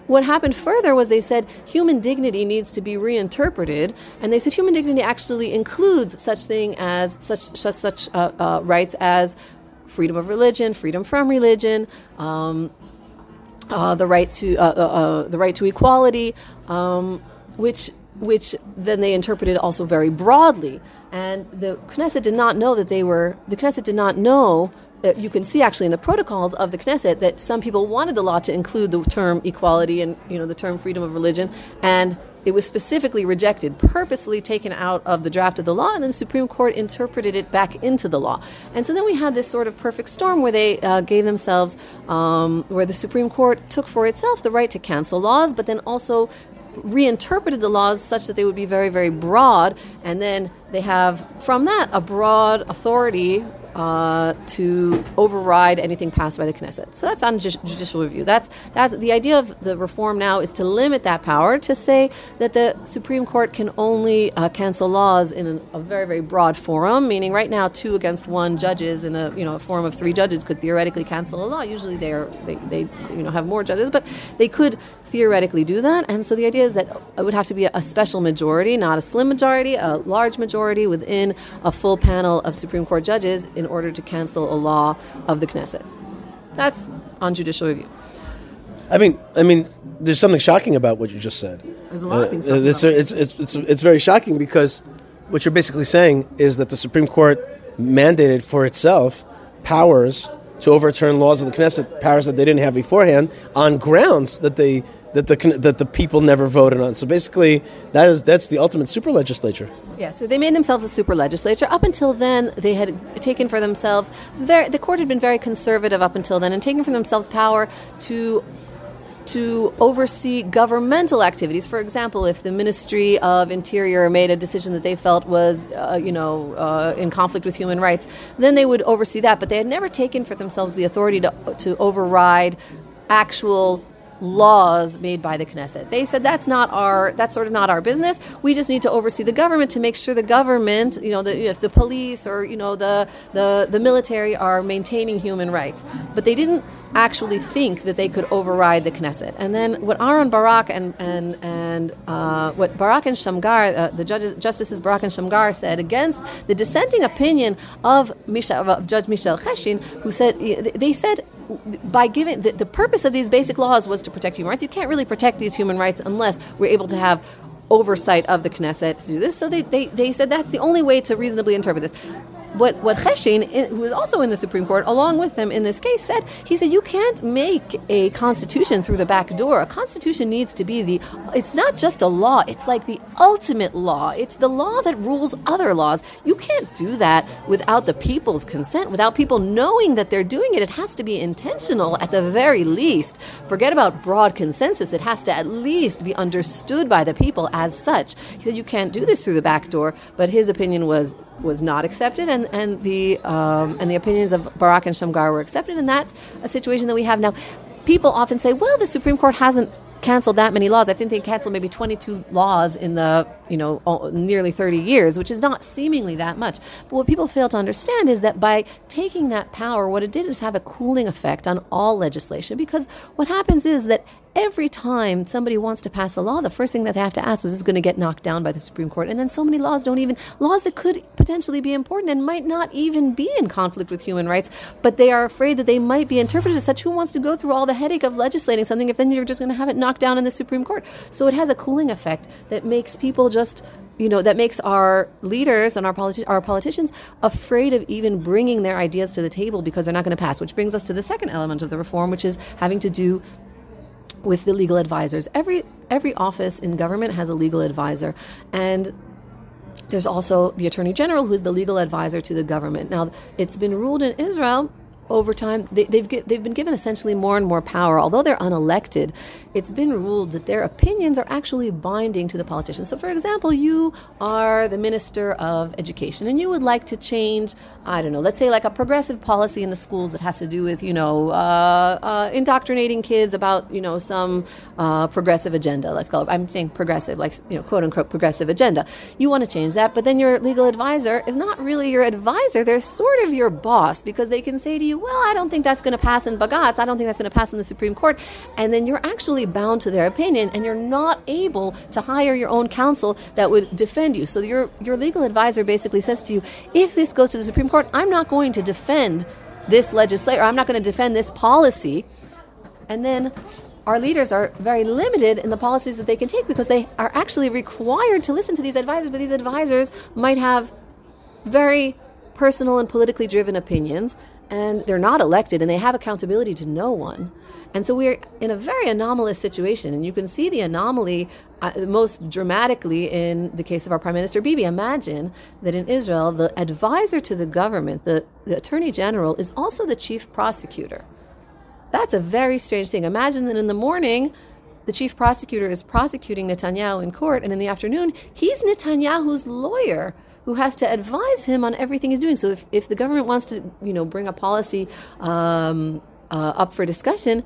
What happened further was they said human dignity needs to be reinterpreted, and they said human dignity actually includes such thing as such such, such uh, uh, rights as freedom of religion, freedom from religion. Um, Uh, the right to uh, uh, uh, the right to equality, um, which which then they interpreted also very broadly, and the Knesset did not know that they were the Knesset did not know. Uh, you can see actually in the protocols of the Knesset that some people wanted the law to include the term equality and, you know, the term freedom of religion, and it was specifically rejected, purposely taken out of the draft of the law, and then the Supreme Court interpreted it back into the law. And so then we had this sort of perfect storm where they uh, gave themselves, um, where the Supreme Court took for itself the right to cancel laws, but then also reinterpreted the laws such that they would be very, very broad, and then they have, from that, a broad authority uh, to override anything passed by the Knesset. So that's on ju- judicial review. That's that's the idea of the reform now is to limit that power, to say that the Supreme Court can only uh, cancel laws in an, a very, very broad forum, meaning right now two against one judges in a you know a forum of three judges could theoretically cancel a law. Usually they are they, they you know have more judges, but they could theoretically do that. And so the idea is that it would have to be a special majority, not a slim majority, a large majority within a full panel of Supreme Court judges in order to cancel a law of the Knesset. That's on judicial review. I mean, I mean, there's something shocking about what you just said. There's a lot uh, of things. Uh, it's, it's, it's, it's, it's very shocking because what you're basically saying is that the Supreme Court mandated for itself powers to overturn laws of the Knesset, powers that they didn't have beforehand, on grounds that they that the that the people never voted on. So basically, that is that's the ultimate super legislature. Yeah, so they made themselves a super legislature. Up until then, they had taken for themselves, very, the court had been very conservative up until then, and taken for themselves power to... to oversee governmental activities. For example, if the Ministry of Interior made a decision that they felt was, uh, you know, uh, in conflict with human rights, then they would oversee that. But they had never taken for themselves the authority to to override actual laws made by the Knesset. They said that's not our, that's sort of not our business. We just need to oversee the government to make sure the government, you know, the, if the police or you know the the the military are maintaining human rights. But they didn't actually think that they could override the Knesset. And then what Aaron Barak and and and uh, what Barak and Shamgar, uh, the judges, justices Barak and Shamgar said against the dissenting opinion of, Misha, of Judge Michel Cheshin, who said they said. By giving the, the purpose of these basic laws was to protect human rights. You can't really protect these human rights unless we're able to have oversight of the Knesset to do this. So they, they, they said that's the only way to reasonably interpret this. What what Cheshin, who was also in the Supreme Court, along with them in this case, said, he said, you can't make a constitution through the back door. A constitution needs to be the, it's not just a law, it's like the ultimate law. It's the law that rules other laws. You can't do that without the people's consent, without people knowing that they're doing it. It has to be intentional at the very least. Forget about broad consensus. It has to at least be understood by the people as such. He said, you can't do this through the back door, but his opinion was was not accepted, and and the um, and the opinions of Barak and Shamgar were accepted, and that's a situation that we have now. People often say, "Well, the Supreme Court hasn't canceled that many laws." I think they canceled maybe twenty-two laws in the you know all, nearly thirty years, which is not seemingly that much. But what people fail to understand is that by taking that power, what it did is have a cooling effect on all legislation, because what happens is that every time somebody wants to pass a law, the first thing that they have to ask is, is this going to get knocked down by the Supreme Court? And then so many laws don't even, laws that could potentially be important and might not even be in conflict with human rights, but they are afraid that they might be interpreted as such. Who wants to go through all the headache of legislating something if then you're just going to have it knocked down in the Supreme Court? So it has a cooling effect that makes people just, you know, that makes our leaders and our, politi- our politicians afraid of even bringing their ideas to the table because they're not going to pass, which brings us to the second element of the reform, which is having to do with the legal advisors. Every every office in government has a legal advisor, and there's also the Attorney General, who is the legal advisor to the government. Now, it's been ruled in Israel over time, they, they've they've been given essentially more and more power. Although they're unelected, it's been ruled that their opinions are actually binding to the politicians. So, for example, you are the Minister of Education, and you would like to change, I don't know, let's say like a progressive policy in the schools that has to do with, you know, uh, uh, indoctrinating kids about, you know, some uh, progressive agenda. Let's call it, I'm saying progressive, like, you know, quote-unquote progressive agenda. You want to change that, but then your legal advisor is not really your advisor. They're sort of your boss, because they can say to you, well, I don't think that's going to pass in Bagatz. I don't think that's going to pass in the Supreme Court. And then you're actually bound to their opinion, and you're not able to hire your own counsel that would defend you. So your your legal advisor basically says to you, if this goes to the Supreme Court, I'm not going to defend this legislator. I'm not going to defend this policy. And then our leaders are very limited in the policies that they can take, because they are actually required to listen to these advisors. But these advisors might have very personal and politically driven opinions, and they're not elected, and they have accountability to no one. And so we're in a very anomalous situation, and you can see the anomaly uh, most dramatically in the case of our Prime Minister Bibi. Imagine that in Israel, the advisor to the government, the, the Attorney General, is also the chief prosecutor. That's a very strange thing. Imagine that in the morning, the chief prosecutor is prosecuting Netanyahu in court, and in the afternoon, he's Netanyahu's lawyer who has to advise him on everything he's doing. So if, if the government wants to, you know, bring a policy um, uh, up for discussion,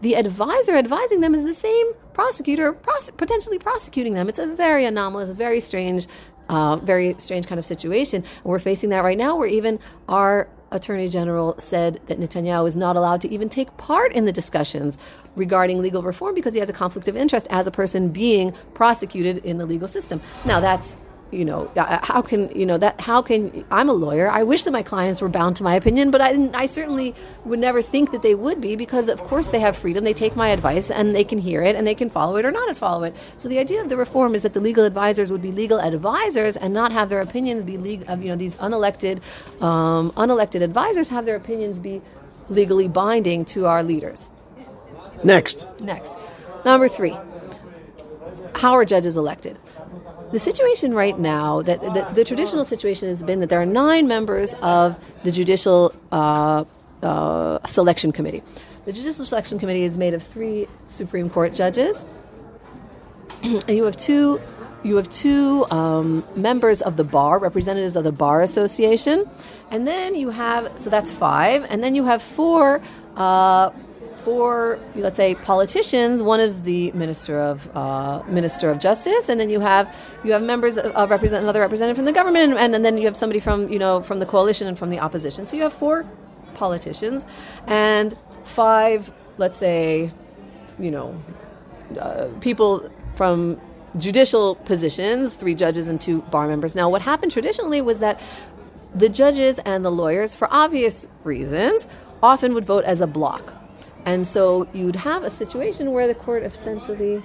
the advisor advising them is the same prosecutor prose- potentially prosecuting them. It's a very anomalous, very strange, uh, very strange kind of situation. And we're facing that right now, where even our Attorney General said that Netanyahu is not allowed to even take part in the discussions regarding legal reform because he has a conflict of interest as a person being prosecuted in the legal system. Now that's, you know, how can, you know, that, how can, I'm a lawyer. I wish that my clients were bound to my opinion, but I didn't, I certainly would never think that they would be, because of course they have freedom. They take my advice and they can hear it and they can follow it or not follow it. So the idea of the reform is that the legal advisors would be legal advisors and not have their opinions be legal, you know, these unelected, um, unelected advisors have their opinions be legally binding to our leaders. Next. Next. Number three, how are judges elected? The situation right now, that the, the traditional situation has been that there are nine members of the Judicial uh, uh, Selection Committee. The Judicial Selection Committee is made of three Supreme Court judges, and you have two, you have two um, members of the bar, representatives of the Bar Association, and then you have, so that's five, and then you have four. Uh, Or let's say politicians. One is the Minister of uh, Minister of Justice, and then you have you have members of, of represent another representative from the government, and, and then you have somebody from you know from the coalition and from the opposition. So you have four politicians and five, let's say, you know, uh, people from judicial positions, three judges and two bar members. Now, what happened traditionally was that the judges and the lawyers, for obvious reasons, often would vote as a block. And so you'd have a situation where the court essentially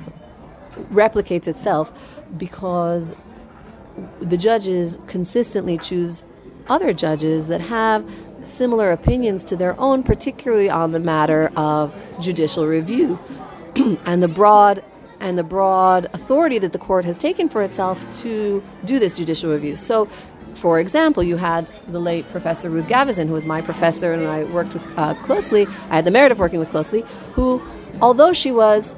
replicates itself, because the judges consistently choose other judges that have similar opinions to their own, particularly on the matter of judicial review and the broad and the broad authority that the court has taken for itself to do this judicial review. So, for example, you had the late Professor Ruth Gavazin, who was my professor and I worked with uh, closely, I had the merit of working with closely, who, although she was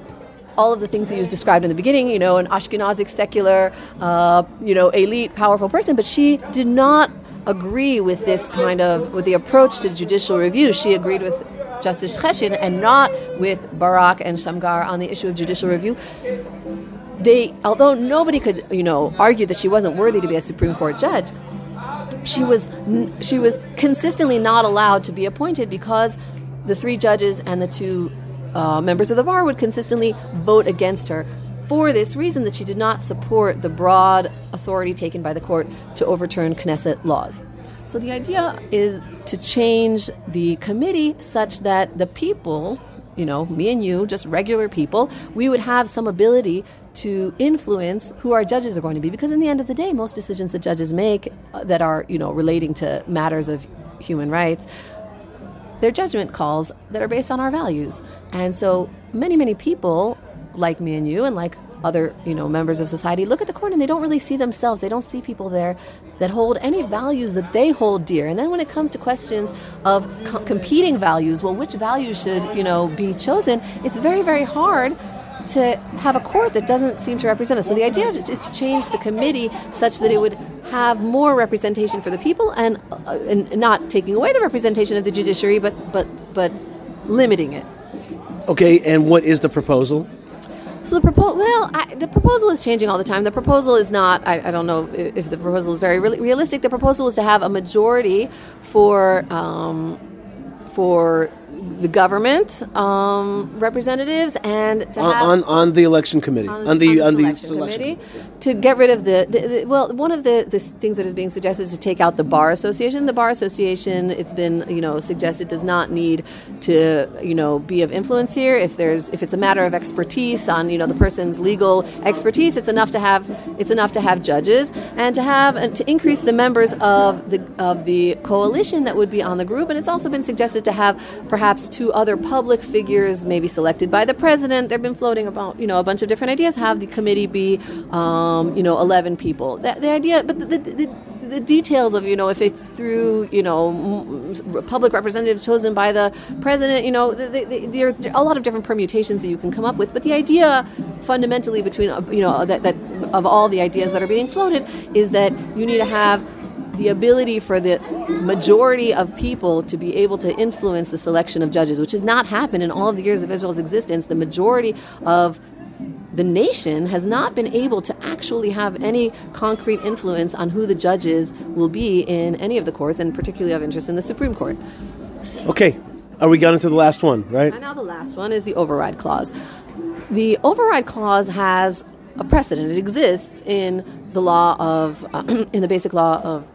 all of the things that you described in the beginning, you know, an Ashkenazic, secular, uh, you know, elite, powerful person, but she did not agree with this kind of, with the approach to judicial review. She agreed with Justice Cheshin and not with Barak and Shamgar on the issue of judicial review. They, although nobody could, you know, argue that she wasn't worthy to be a Supreme Court judge, she was she was consistently not allowed to be appointed because the three judges and the two uh, members of the bar would consistently vote against her, for this reason, that she did not support the broad authority taken by the court to overturn Knesset laws. So the idea is to change the committee such that the people, you know, me and you, just regular people, we would have some ability to influence who our judges are going to be, because in the end of the day, most decisions that judges make that are, you know, relating to matters of human rights, they're judgment calls that are based on our values. And so many, many people, like me and you and like other, you know, members of society, look at the court and they don't really see themselves. They don't see people there that hold any values that they hold dear. And then when it comes to questions of co- competing values, well, which value should, you know, be chosen, it's very, very hard to have a court that doesn't seem to represent us. So the idea is to change the committee such that it would have more representation for the people, and, uh, and not taking away the representation of the judiciary, but but but limiting it. Okay, and what is the proposal? So the proposal, well, I, the proposal is changing all the time. The proposal is not, I, I don't know if the proposal is very re- realistic. The proposal is to have a majority for um, for the government um, representatives, and to on, have on on the election committee, on, on the on the selection, on the selection committee, committee, to get rid of the, the, the well, one of the, the things that is being suggested is to take out the bar association. The bar association, it's been you know suggested, does not need to you know be of influence here. If there's if it's a matter of expertise on you know the person's legal expertise, it's enough to have it's enough to have judges, and to have and to increase the members of the of the coalition that would be on the group. And it's also been suggested to have perhaps two other public figures, maybe selected by the president. They've been floating about, you know, a bunch of different ideas. Have the committee be, um, you know, eleven people. That, the idea, but the, the, the, the details of, you know, if it's through, you know, public representatives chosen by the president, you know, they, they, there's a lot of different permutations that you can come up with. But the idea fundamentally between, you know, that, that of all the ideas that are being floated is that you need to have the ability for the majority of people to be able to influence the selection of judges, which has not happened in all of the years of Israel's existence. The majority of the nation has not been able to actually have any concrete influence on who the judges will be in any of the courts, and particularly of interest in the Supreme Court. Okay, are we going to the last one, right? And now the last one is the override clause. The override clause has a precedent. It exists in the law of, uh, in the basic law of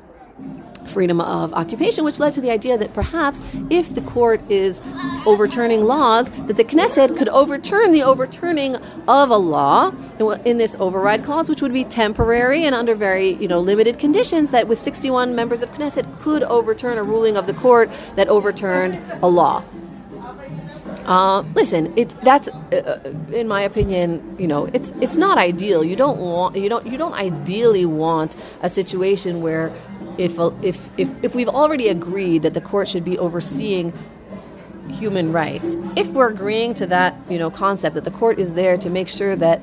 freedom of occupation, which led to the idea that perhaps if the court is overturning laws, that the Knesset could overturn the overturning of a law in this override clause, which would be temporary and under very, you know, limited conditions, that with sixty-one members of Knesset could overturn a ruling of the court that overturned a law. Uh, listen, it's that's uh, in my opinion, you know, it's it's not ideal. You don't want you don't you don't ideally want a situation where If, if if if we've already agreed that the court should be overseeing human rights, if we're agreeing to that, you know, concept that the court is there to make sure that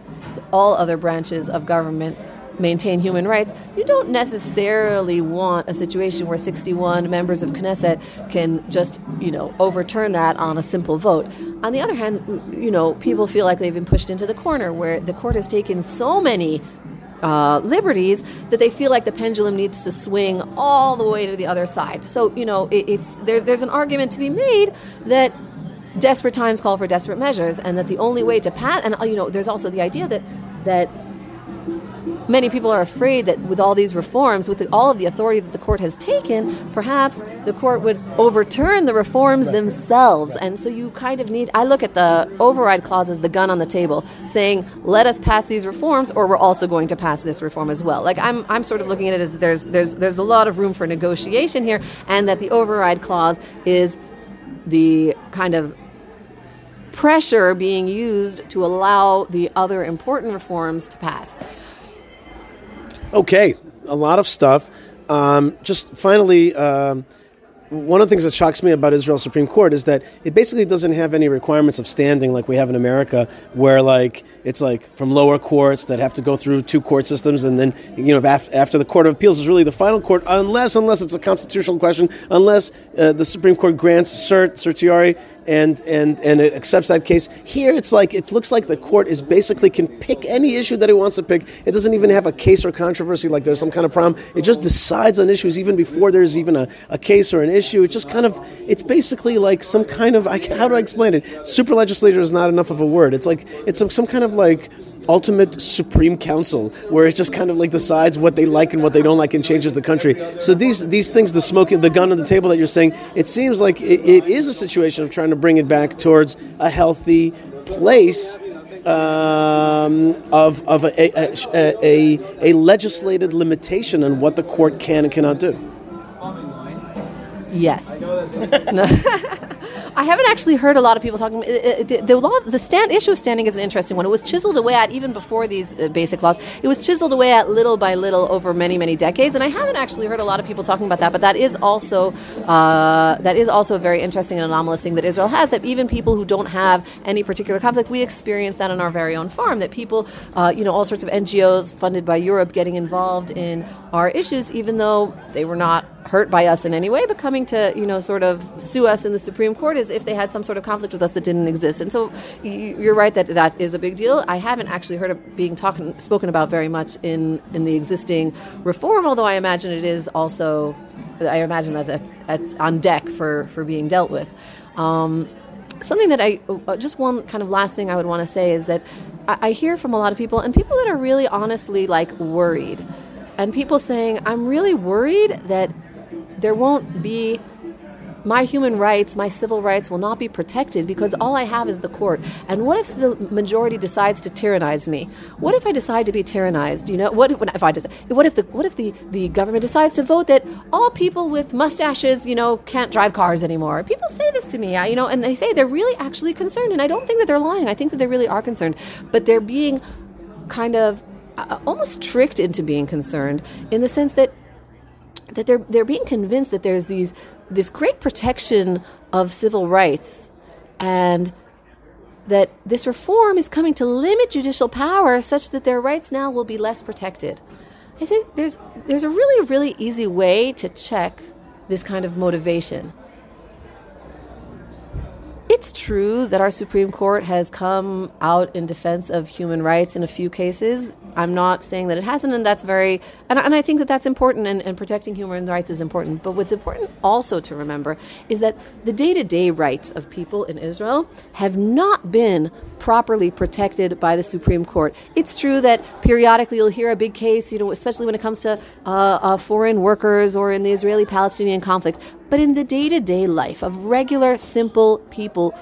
all other branches of government maintain human rights, you don't necessarily want a situation where sixty-one members of Knesset can just, you know, overturn that on a simple vote. On the other hand, you know, people feel like they've been pushed into the corner where the court has taken so many Uh, liberties that they feel like the pendulum needs to swing all the way to the other side. So, you know, it, it's there's there's an argument to be made that desperate times call for desperate measures, and that the only way to pass, and you know, there's also the idea that that many people are afraid that with all these reforms, with the, all of the authority that the court has taken, perhaps the court would overturn the reforms themselves. And so you kind of need, I look at the override clause as the gun on the table, saying, let us pass these reforms or we're also going to pass this reform as well. Like I'm I'm sort of looking at it as there's there's there's a lot of room for negotiation here, and that the override clause is the kind of pressure being used to allow the other important reforms to pass. Okay, a lot of stuff. Um, just finally, um, one of the things that shocks me about Israel's Supreme Court is that it basically doesn't have any requirements of standing like we have in America, where like it's like from lower courts that have to go through two court systems, and then you know af- after the Court of Appeals is really the final court, unless unless it's a constitutional question, unless uh, the Supreme Court grants cert certiorari. And and and it accepts that case. Here, it's like it looks like the court is basically can pick any issue that it wants to pick. It doesn't even have a case or controversy like there's some kind of problem. It just decides on issues even before there's even a, a case or an issue. It's just kind of it's basically like some kind of I, how do I explain it? Super legislator is not enough of a word. It's like it's some, some kind of like ultimate supreme council where it just kind of like decides what they like and what they don't like and changes the country. So these these things, the smoking, the gun on the table that you're saying, it seems like it, it is a situation of trying to bring it back towards a healthy place um, of of a a, a a legislated limitation on what the court can and cannot do. Yes. I haven't actually heard a lot of people talking. The, the, law, the stand, issue of standing is an interesting one. It was chiseled away at even before these uh, basic laws. It was chiseled away at little by little over many, many decades. And I haven't actually heard a lot of people talking about that. But that is also uh, that is also a very interesting and anomalous thing that Israel has. That even people who don't have any particular conflict, we experience that on our very own farm. That people, uh, you know, all sorts of N G Os funded by Europe getting involved in our issues, even though they were not hurt by us in any way, but coming to, you know, sort of sue us in the Supreme Court as if they had some sort of conflict with us that didn't exist. And so you're right that that is a big deal. I haven't actually heard it being talking, spoken about very much in, in the existing reform, although I imagine it is also, I imagine that that's, that's on deck for, for being dealt with. Um, something that I, just one kind of last thing I would want to say is that I, I hear from a lot of people, and people that are really honestly like worried, and people saying, I'm really worried that there won't be, my human rights, my civil rights will not be protected because all I have is the court. And what if the majority decides to tyrannize me? What if I decide to be tyrannized? You know, what if, if I decide, what if the what if the, the government decides to vote that all people with mustaches, you know, can't drive cars anymore? People say this to me, I, you know, and they say they're really actually concerned. And I don't think that they're lying. I think that they really are concerned. But they're being kind of uh, almost tricked into being concerned in the sense that that they're they're being convinced that there's these this great protection of civil rights, and that this reform is coming to limit judicial power such that their rights now will be less protected. I think there's there's a really, really easy way to check this kind of motivation. It's true that our Supreme Court has come out in defense of human rights in a few cases. I'm not saying that it hasn't, and that's very, and, and I think that that's important, and, and protecting human rights is important. But what's important also to remember is that the day-to-day rights of people in Israel have not been properly protected by the Supreme Court. It's true that periodically you'll hear a big case, you know, especially when it comes to uh, uh, foreign workers or in the Israeli-Palestinian conflict. But in the day-to-day life of regular, simple people,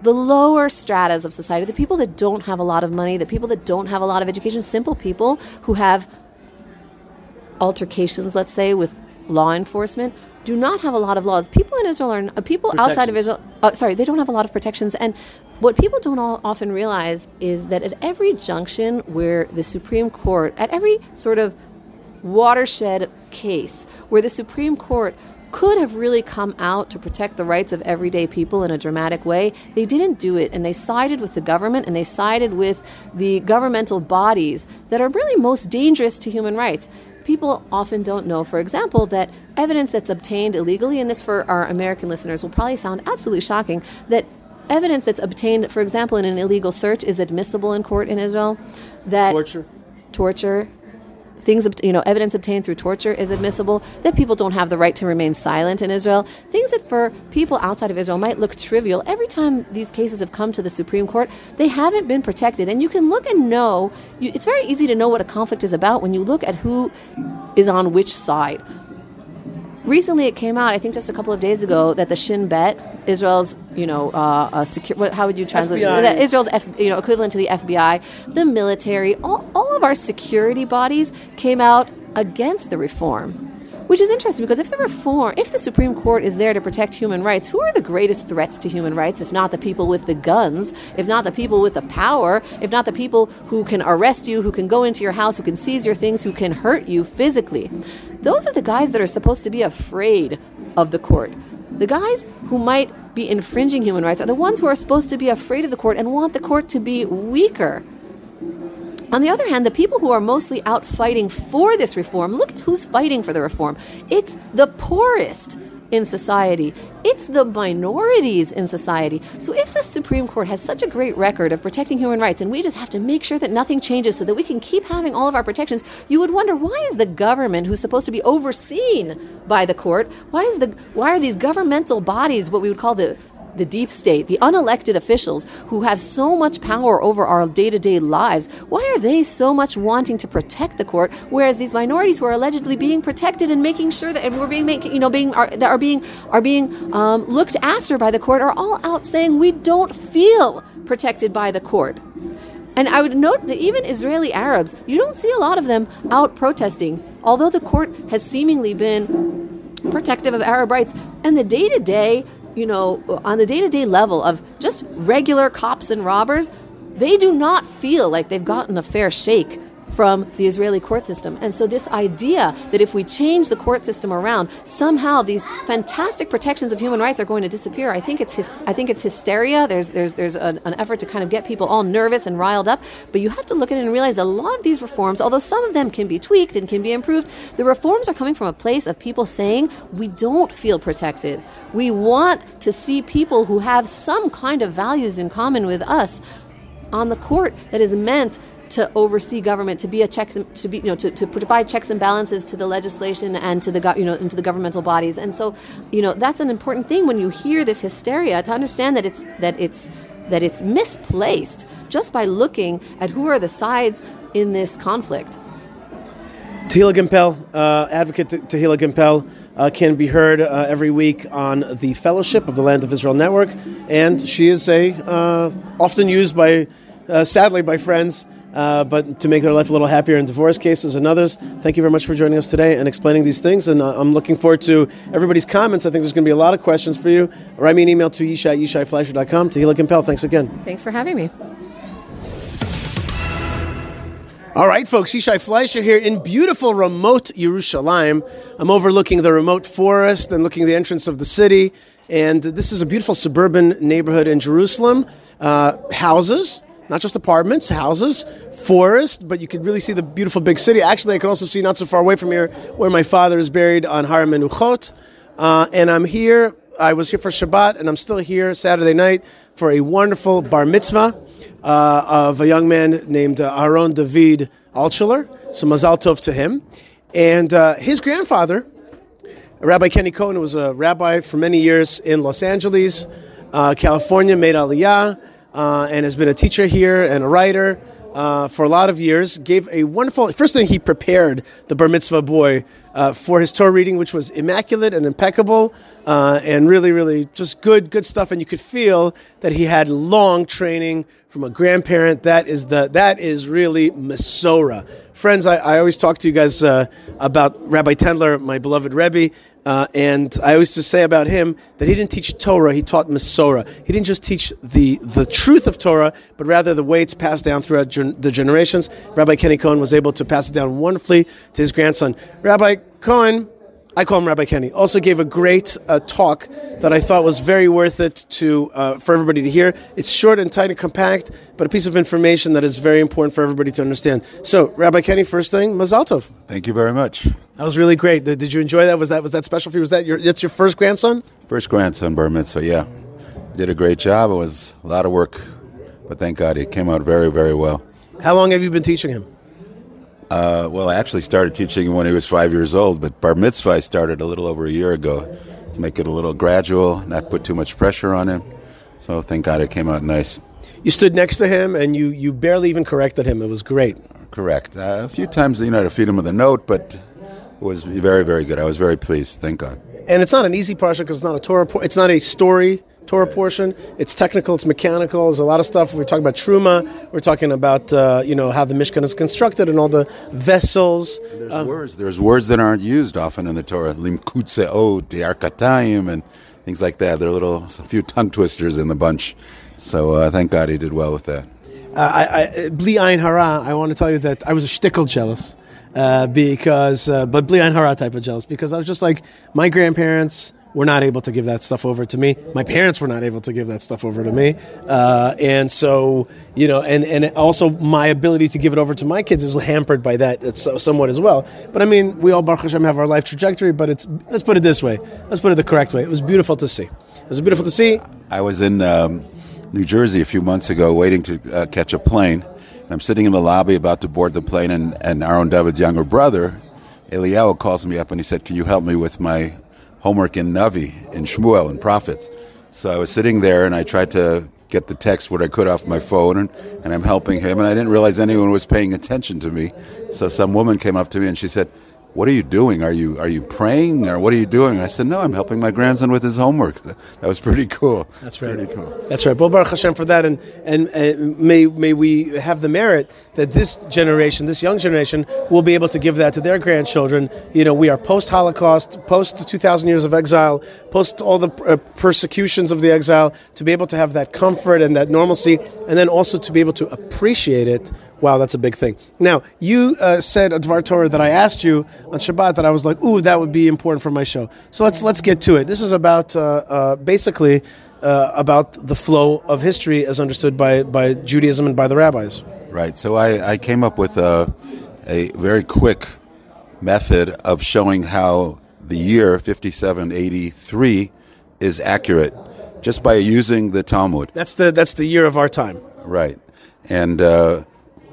the lower stratas of society, the people that don't have a lot of money, the people that don't have a lot of education, simple people who have altercations, let's say, with law enforcement, do not have a lot of laws. People in Israel are people outside of Israel. Uh, sorry, they don't have a lot of protections. And what people don't all, often realize is that at every junction where the Supreme Court, at every sort of watershed case where the Supreme Court could have really come out to protect the rights of everyday people in a dramatic way, they didn't do it, and they sided with the government, and they sided with the governmental bodies that are really most dangerous to human rights. People often don't know, for example, that evidence that's obtained illegally, and this for our American listeners will probably sound absolutely shocking, that evidence that's obtained, for example, in an illegal search is admissible in court in Israel. That torture. Torture. Things, you know, evidence obtained through torture is admissible, that people don't have the right to remain silent in Israel. Things that for people outside of Israel might look trivial. Every time these cases have come to the Supreme Court, they haven't been protected. And you can look and know, you, it's very easy to know what a conflict is about when you look at who is on which side. Recently it came out, I think just a couple of days ago, that the Shin Bet, Israel's, you know, uh, uh, secure, what, how would you translate that? Israel's, F, you know, equivalent to the F B I, the military, all, all of our security bodies came out against the reform, which is interesting because if the reform, if the Supreme Court is there to protect human rights, who are the greatest threats to human rights if not the people with the guns, if not the people with the power, if not the people who can arrest you, who can go into your house, who can seize your things, who can hurt you physically? Those are the guys that are supposed to be afraid of the court. The guys who might be infringing human rights are the ones who are supposed to be afraid of the court and want the court to be weaker. On the other hand, the people who are mostly out fighting for this reform, look at who's fighting for the reform. It's the poorest in society. It's the minorities in society. So if the Supreme Court has such a great record of protecting human rights and we just have to make sure that nothing changes so that we can keep having all of our protections, you would wonder, why is the government, who's supposed to be overseen by the court, why is the why are these governmental bodies, what we would call the the deep state, the unelected officials who have so much power over our day-to-day lives, why are they so much wanting to protect the court, whereas these minorities who are allegedly being protected and making sure that and we're being making you know being are, that are being are being um, looked after by the court are all out saying we don't feel protected by the court? And I would note that even Israeli Arabs, you don't see a lot of them out protesting, although the court has seemingly been protective of Arab rights. And the day-to-day, you know, on the day-to-day level of just regular cops and robbers, they do not feel like they've gotten a fair shake from the Israeli court system. And so this idea that if we change the court system around, somehow these fantastic protections of human rights are going to disappear, I think it's his, I think it's hysteria. There's there's there's an, an effort to kind of get people all nervous and riled up. But you have to look at it and realize a lot of these reforms, although some of them can be tweaked and can be improved, the reforms are coming from a place of people saying we don't feel protected. We want to see people who have some kind of values in common with us on the court that is meant to oversee government, to be a checks, to be you know, to, to provide checks and balances to the legislation and to the go, you know, into the governmental bodies. And so, you know, that's an important thing when you hear this hysteria to understand that it's that it's that it's misplaced just by looking at who are the sides in this conflict. Tehila Gimpel, uh, advocate Tehila Gimpel, uh, can be heard uh, every week on the Fellowship of the Land of Israel Network, and she is a uh, often used by, uh, sadly, by friends. Uh, but to make their life a little happier in divorce cases and others. Thank you very much for joining us today and explaining these things. And uh, I'm looking forward to everybody's comments. I think there's going to be a lot of questions for you. Write me an email to Yishai, Yishai Fleischer dot com. Tehila Gimpel, thanks again. Thanks for having me. All right, folks, Yishai Fleischer here in beautiful remote Yerushalayim. I'm overlooking the remote forest and looking at the entrance of the city. And this is a beautiful suburban neighborhood in Jerusalem. Uh, houses, not just apartments, houses, forest, but you could really see the beautiful big city. Actually, I could also see not so far away from here where my father is buried on Har Menuchot. Uh, and I'm here. I was here for Shabbat, and I'm still here Saturday night for a wonderful bar mitzvah uh, of a young man named uh, Aaron David Altshuler. So mazal tov to him. And uh, his grandfather, Rabbi Kenny Cohen, was a rabbi for many years in Los Angeles, uh, California, made Aliyah, uh, and has been a teacher here and a writer uh, for a lot of years. Gave a wonderful, first thing he prepared the bar mitzvah boy Uh, for his Torah reading, which was immaculate and impeccable, uh, and really, really just good, good stuff. And you could feel that he had long training from a grandparent. That is the, that is really Masorah. Friends, I, I always talk to you guys uh, about Rabbi Tendler, my beloved Rebbe, uh, and I always just say about him that he didn't teach Torah, he taught Masorah. He didn't just teach the, the truth of Torah, but rather the way it's passed down throughout gen- the generations. Rabbi Kenny Cohen was able to pass it down wonderfully to his grandson. Rabbi Cohen, I call him Rabbi Kenny, also gave a great uh, talk that I thought was very worth it to uh, for everybody to hear. It's short and tight and compact, but a piece of information that is very important for everybody to understand. So, Rabbi Kenny, first thing, Mazal Tov. Thank you very much. That was really great. Did you enjoy that? Was that was that special for you? Was that your? That's your first grandson? First grandson, bar mitzvah, yeah. Did a great job. It was a lot of work, but thank God it came out very, very well. How long have you been teaching him? Uh, well, I actually started teaching when he was five years old, but bar mitzvah I started a little over a year ago to make it a little gradual, not put too much pressure on him. So thank God it came out nice. You stood next to him, and you, you barely even corrected him. It was great. Correct. Uh, a few times, you know, to feed him with a note, but it was very, very good. I was very pleased. Thank God. And it's not an easy parsha because it's not a Torah. Por- it's not a story. Torah portion. It's technical. It's mechanical. There's a lot of stuff. We're talking about truma. We're talking about uh, you know how the Mishkan is constructed and all the vessels. There's uh, words. There's words that aren't used often in the Torah. Limkutzeo, diarkatayim, and things like that. There are little, a few tongue twisters in the bunch. So uh, thank God he did well with that. Uh, I, I bli ayin hara. I want to tell you that I was a shtickle jealous uh, because, uh, but bli ayin hara type of jealous because I was just like my grandparents. We're not able to give that stuff over to me. My parents were not able to give that stuff over to me. Uh, and so, you know, and, and also my ability to give it over to my kids is hampered by that it's so, somewhat as well. But I mean, we all, Baruch Hashem, have our life trajectory, but it's, let's put it this way. Let's put it the correct way. It was beautiful to see. It was beautiful to see. I was in um, New Jersey a few months ago waiting to uh, catch a plane. And I'm sitting in the lobby about to board the plane, and, and Aaron David's younger brother, Eliyahu, calls me up and he said, "Can you help me with my homework in Navi, in Shmuel, in Prophets?" So I was sitting there, and I tried to get the text what I could off my phone, and, and I'm helping him, and I didn't realize anyone was paying attention to me. So some woman came up to me, and she said, "What are you doing? Are you are you praying, or what are you doing?" I said, "No, I'm helping my grandson with his homework." That was pretty cool. That's right. Pretty cool. That's right. Well, Baruch Hashem for that, and, and and may may we have the merit that this generation, this young generation, will be able to give that to their grandchildren. You know, we are post-Holocaust, post-two thousand years of exile, post all the uh, persecutions of the exile, to be able to have that comfort and that normalcy, and then also to be able to appreciate it. Wow, that's a big thing. Now, you uh, said a Dvar Torah that I asked you on Shabbat that I was like, ooh, that would be important for my show. So let's let's get to it. This is about, uh, uh, basically, uh, about the flow of history as understood by, by Judaism and by the rabbis. Right. So I, I came up with a, a very quick method of showing how the year fifty-seven eighty-three is accurate just by using the Talmud. That's the, that's the year of our time. Right. And... Uh,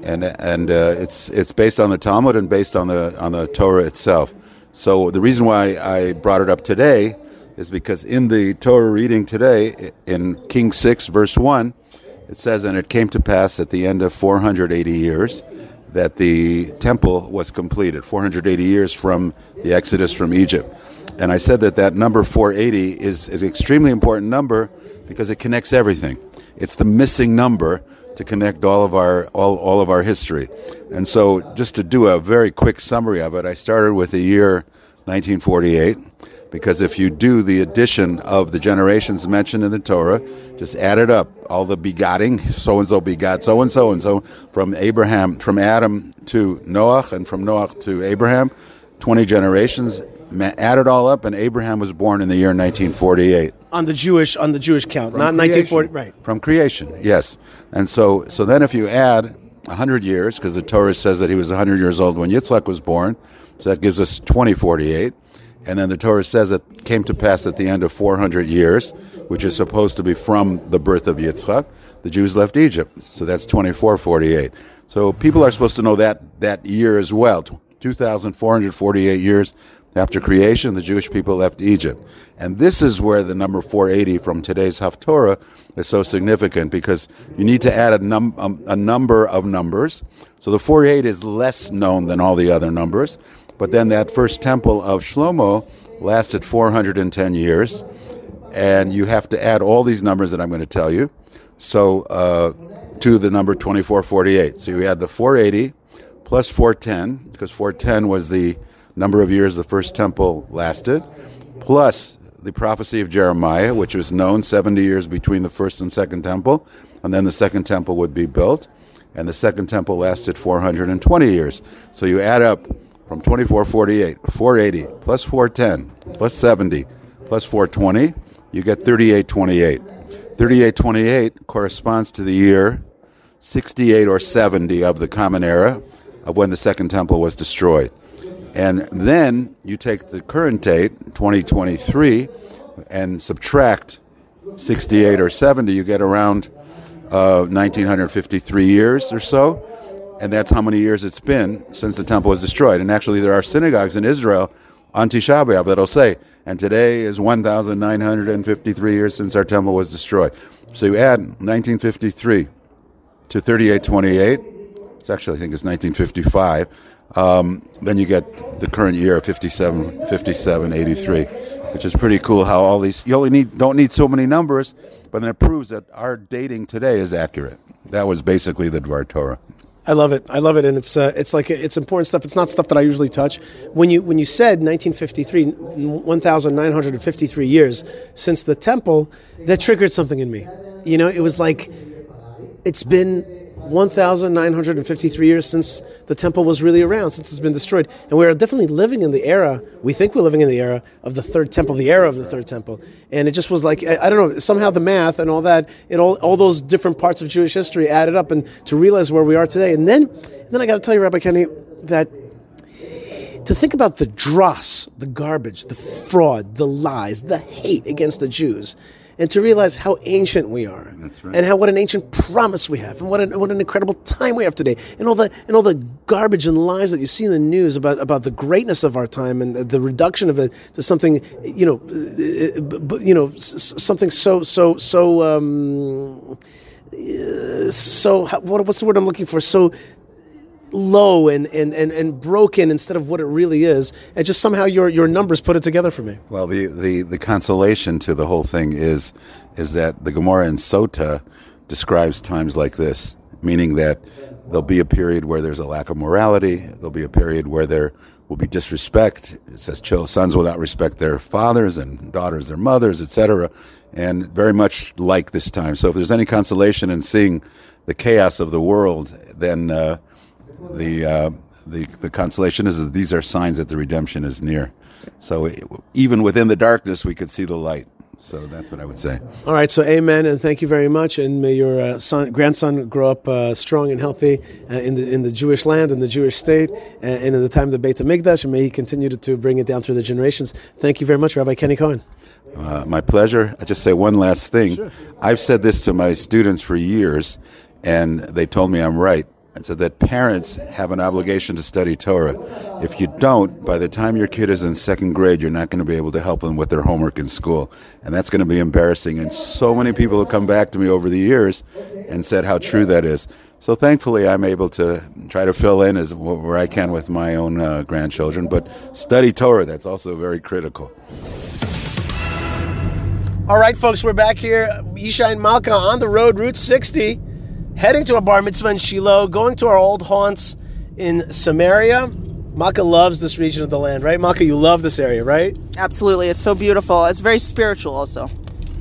And and uh, it's it's based on the Talmud and based on the on the Torah itself. So the reason why I brought it up today is because in the Torah reading today, in Kings six, verse one, it says, "And it came to pass at the end of four hundred eighty years that the temple was completed," four hundred eighty years from the Exodus from Egypt. And I said that that number four eighty is an extremely important number because it connects everything. It's the missing number to connect all of our all, all of our history. And so just to do a very quick summary of it, I started with the year nineteen forty-eight, Because if you do the addition of the generations mentioned in the Torah, just add it up, all the begetting, so-and-so begot so-and-so and so, from Abraham, from Adam to Noah, and from Noah to Abraham, twenty generations, add it all up, and Abraham was born in the year nineteen forty-eight. On the Jewish on the Jewish count, from not creation, nineteen forty, right. From creation, yes. And so, so then if you add one hundred years, because the Torah says that he was one hundred years old when Yitzchak was born, so that gives us twenty forty-eight. And then the Torah says it came to pass at the end of four hundred years, which is supposed to be from the birth of Yitzchak. The Jews left Egypt, so that's twenty-four forty-eight. So people are supposed to know that that year as well. two thousand four hundred forty-eight years after creation, the Jewish people left Egypt. And this is where the number four eighty from today's Haftorah is so significant, because you need to add a, num- a number of numbers. So the four eight is less known than all the other numbers. But then that first temple of Shlomo lasted four hundred ten years, and you have to add all these numbers that I'm going to tell you, so uh, to the number twenty-four forty-eight. So you add the four eighty plus four ten, because four ten was the number of years the first temple lasted, plus the prophecy of Jeremiah, which was known seventy years between the first and second temple, and then the second temple would be built, and the second temple lasted four hundred twenty years. So you add up from twenty-four forty-eight, four eighty, plus four ten, plus seventy, plus four twenty, you get thirty-eight twenty-eight. thirty-eight twenty-eight corresponds to the year sixty-eight or seventy of the Common Era, of when the Second Temple was destroyed. And then you take the current date, twenty twenty-three, and subtract sixty-eight or seventy, you get around uh, one thousand nine hundred fifty-three years or so. And that's how many years it's been since the temple was destroyed. And actually, there are synagogues in Israel on Tisha B'Av that'll say, and today is one thousand nine hundred fifty-three years since our temple was destroyed. So you add nineteen fifty-three to thirty-eight twenty-eight. It's actually, I think it's nineteen fifty-five. Um, then you get the current year of fifty-seven, fifty-seven, eighty-three, which is pretty cool how all these, you only need, don't need so many numbers, but then it proves that our dating today is accurate. That was basically the Dvar Torah. I love it. I love it, and it's uh, it's like it's important stuff. It's not stuff that I usually touch. When you when you said nineteen fifty-three, one thousand nine hundred fifty-three years since the temple, that triggered something in me. You know, it was like it's been one thousand nine hundred fifty-three years since the temple was really around, since it's been destroyed, and we are definitely living in the era. We think we're living in the era of the third temple, the era of the third temple, and it just was like I, I don't know. Somehow the math and all that, and all all those different parts of Jewish history added up, and to realize where we are today. And then, and then I got to tell you, Rabbi Kenny, that to think about the dross, the garbage, the fraud, the lies, the hate against the Jews. And to realize how ancient we are, that's right. And how what an ancient promise we have, and what an what an incredible time we have today, and all the and all the garbage and lies that you see in the news about, about the greatness of our time and the, the reduction of it to something, you know, you know, something so so so um, so what what's the word I'm looking for? So low and, and, and, and broken instead of what it really is, and just somehow your your numbers put it together for me. Well, the, the, the consolation to the whole thing is is that the Gemara in Sota describes times like this, meaning that there'll be a period where there's a lack of morality, there'll be a period where there will be disrespect. It says, sons will not respect their fathers and daughters their mothers, et cetera, and very much like this time. So if there's any consolation in seeing the chaos of the world, then... Uh, The, uh, the the consolation is that these are signs that the redemption is near. So it, even within the darkness, we could see the light. So that's what I would say. All right, so amen, and thank you very much. And may your uh, son, grandson grow up uh, strong and healthy uh, in the in the Jewish land, in the Jewish state, uh, and in the time of the Beit HaMikdash, and may he continue to, to bring it down through the generations. Thank you very much, Rabbi Kenny Cohen. Uh, my pleasure. I just say one last thing. Sure. I've said this to my students for years, and they told me I'm right. And so that parents have an obligation to study Torah. If you don't, by the time your kid is in second grade, you're not going to be able to help them with their homework in school. And that's going to be embarrassing. And so many people have come back to me over the years and said how true that is. So thankfully, I'm able to try to fill in as where I can with my own uh, grandchildren. But study Torah, that's also very critical. All right, folks, we're back here. Yishai and Malka on the road, Route sixty. Heading to a bar mitzvah in Shiloh, going to our old haunts in Samaria, Malka loves this region of the land, right? Malka, you love this area, right? Absolutely. It's so beautiful. It's very spiritual also.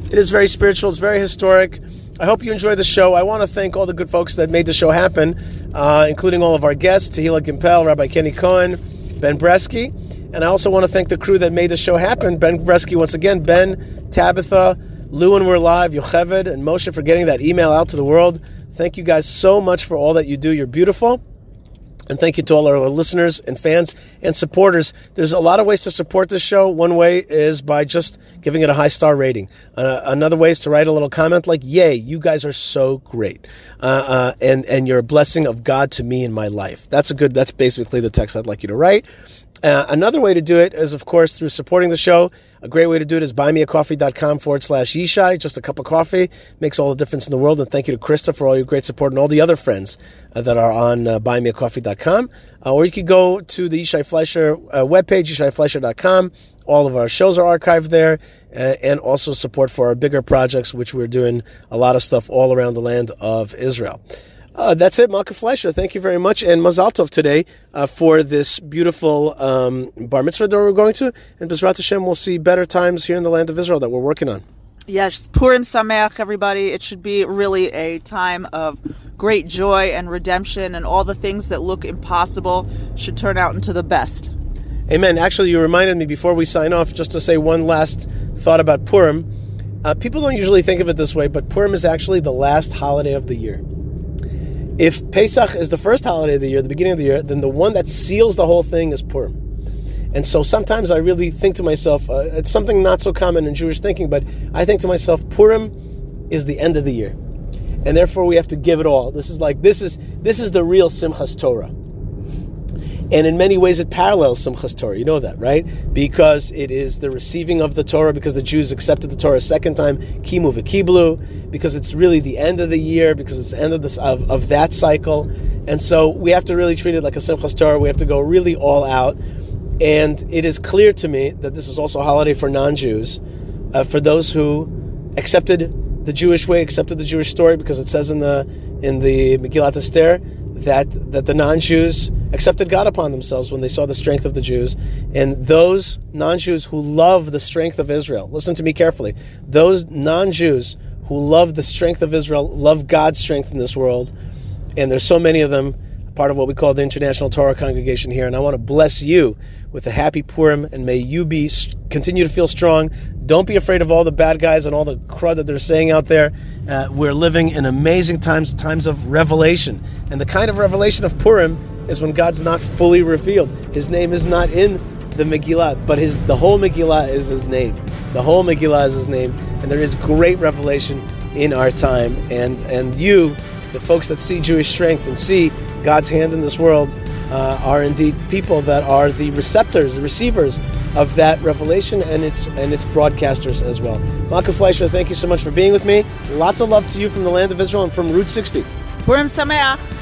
It is very spiritual. It's very historic. I hope you enjoy the show. I want to thank all the good folks that made the show happen, uh, including all of our guests, Tehila Gimpel, Rabbi Kenny Cohen, Ben Bresky. And I also want to thank the crew that made the show happen. Ben Bresky, once again, Ben, Tabitha, Lou and We're Live, Yocheved, and Moshe for getting that email out to the world. Thank you guys so much for all that you do. You're beautiful. And thank you to all our listeners and fans and supporters. There's a lot of ways to support this show. One way is by just giving it a high star rating. Uh, another way is to write a little comment like, yay, you guys are so great. Uh, uh, and, and you're a blessing of God to me in my life. That's a good, that's basically the text I'd like you to write. Uh, another way to do it is, of course, through supporting the show. A great way to do it is buymeacoffee.com forward slash Yishai. Just a cup of coffee makes all the difference in the world. And thank you to Krista for all your great support and all the other friends uh, that are on uh, buy me a coffee dot com. Uh, or you could go to the Yishai Fleischer uh, webpage, yishai fleischer dot com. All of our shows are archived there, uh, and also support for our bigger projects, which we're doing a lot of stuff all around the land of Israel. Uh, that's it, Malka Fleischer. Thank you very much, and Mazal Tov today uh, for this beautiful um, bar mitzvah that we're going to. And Bezrat Hashem, we'll see better times here in the land of Israel that we're working on. Yes, Purim Sameach, everybody. It should be really a time of great joy and redemption, and all the things that look impossible should turn out into the best. Amen. Actually, you reminded me before we sign off just to say one last thought about Purim. Uh, people don't usually think of it this way, but Purim is actually the last holiday of the year. If Pesach is the first holiday of the year, the beginning of the year, then the one that seals the whole thing is Purim. And so sometimes I really think to myself, uh, it's something not so common in Jewish thinking, but I think to myself, Purim is the end of the year. And therefore we have to give it all. This is like, this is this is the real Simchas Torah. And in many ways it parallels Simchas Torah. You know that, right? Because it is the receiving of the Torah, because the Jews accepted the Torah a second time, Kimu v'Kiblu, because it's really the end of the year, because it's the end of, this, of, of that cycle. And so we have to really treat it like a Simchas Torah. We have to go really all out. And it is clear to me that this is also a holiday for non-Jews, uh, for those who accepted the Jewish way, accepted the Jewish story, because it says in the in the Megillat Esther that, that the non-Jews accepted God upon themselves when they saw the strength of the Jews. And those non-Jews who love the strength of Israel, listen to me carefully, those non-Jews who love the strength of Israel, love God's strength in this world, and there's so many of them, part of what we call the International Torah Congregation here, and I want to bless you with a happy Purim, and may you be continue to feel strong. Don't be afraid of all the bad guys and all the crud that they're saying out there. Uh, we're living in amazing times, times of revelation, and the kind of revelation of Purim is when God's not fully revealed. His name is not in the Megillah, but his the whole Megillah is his name. The whole Megillah is his name, and there is great revelation in our time. And and you, the folks that see Jewish strength and see God's hand in this world, uh, are indeed people that are the receptors, the receivers of that revelation, and its and its broadcasters as well. Malka Fleischer, thank you so much for being with me. Lots of love to you from the land of Israel and from Route sixty. Purim Sameach.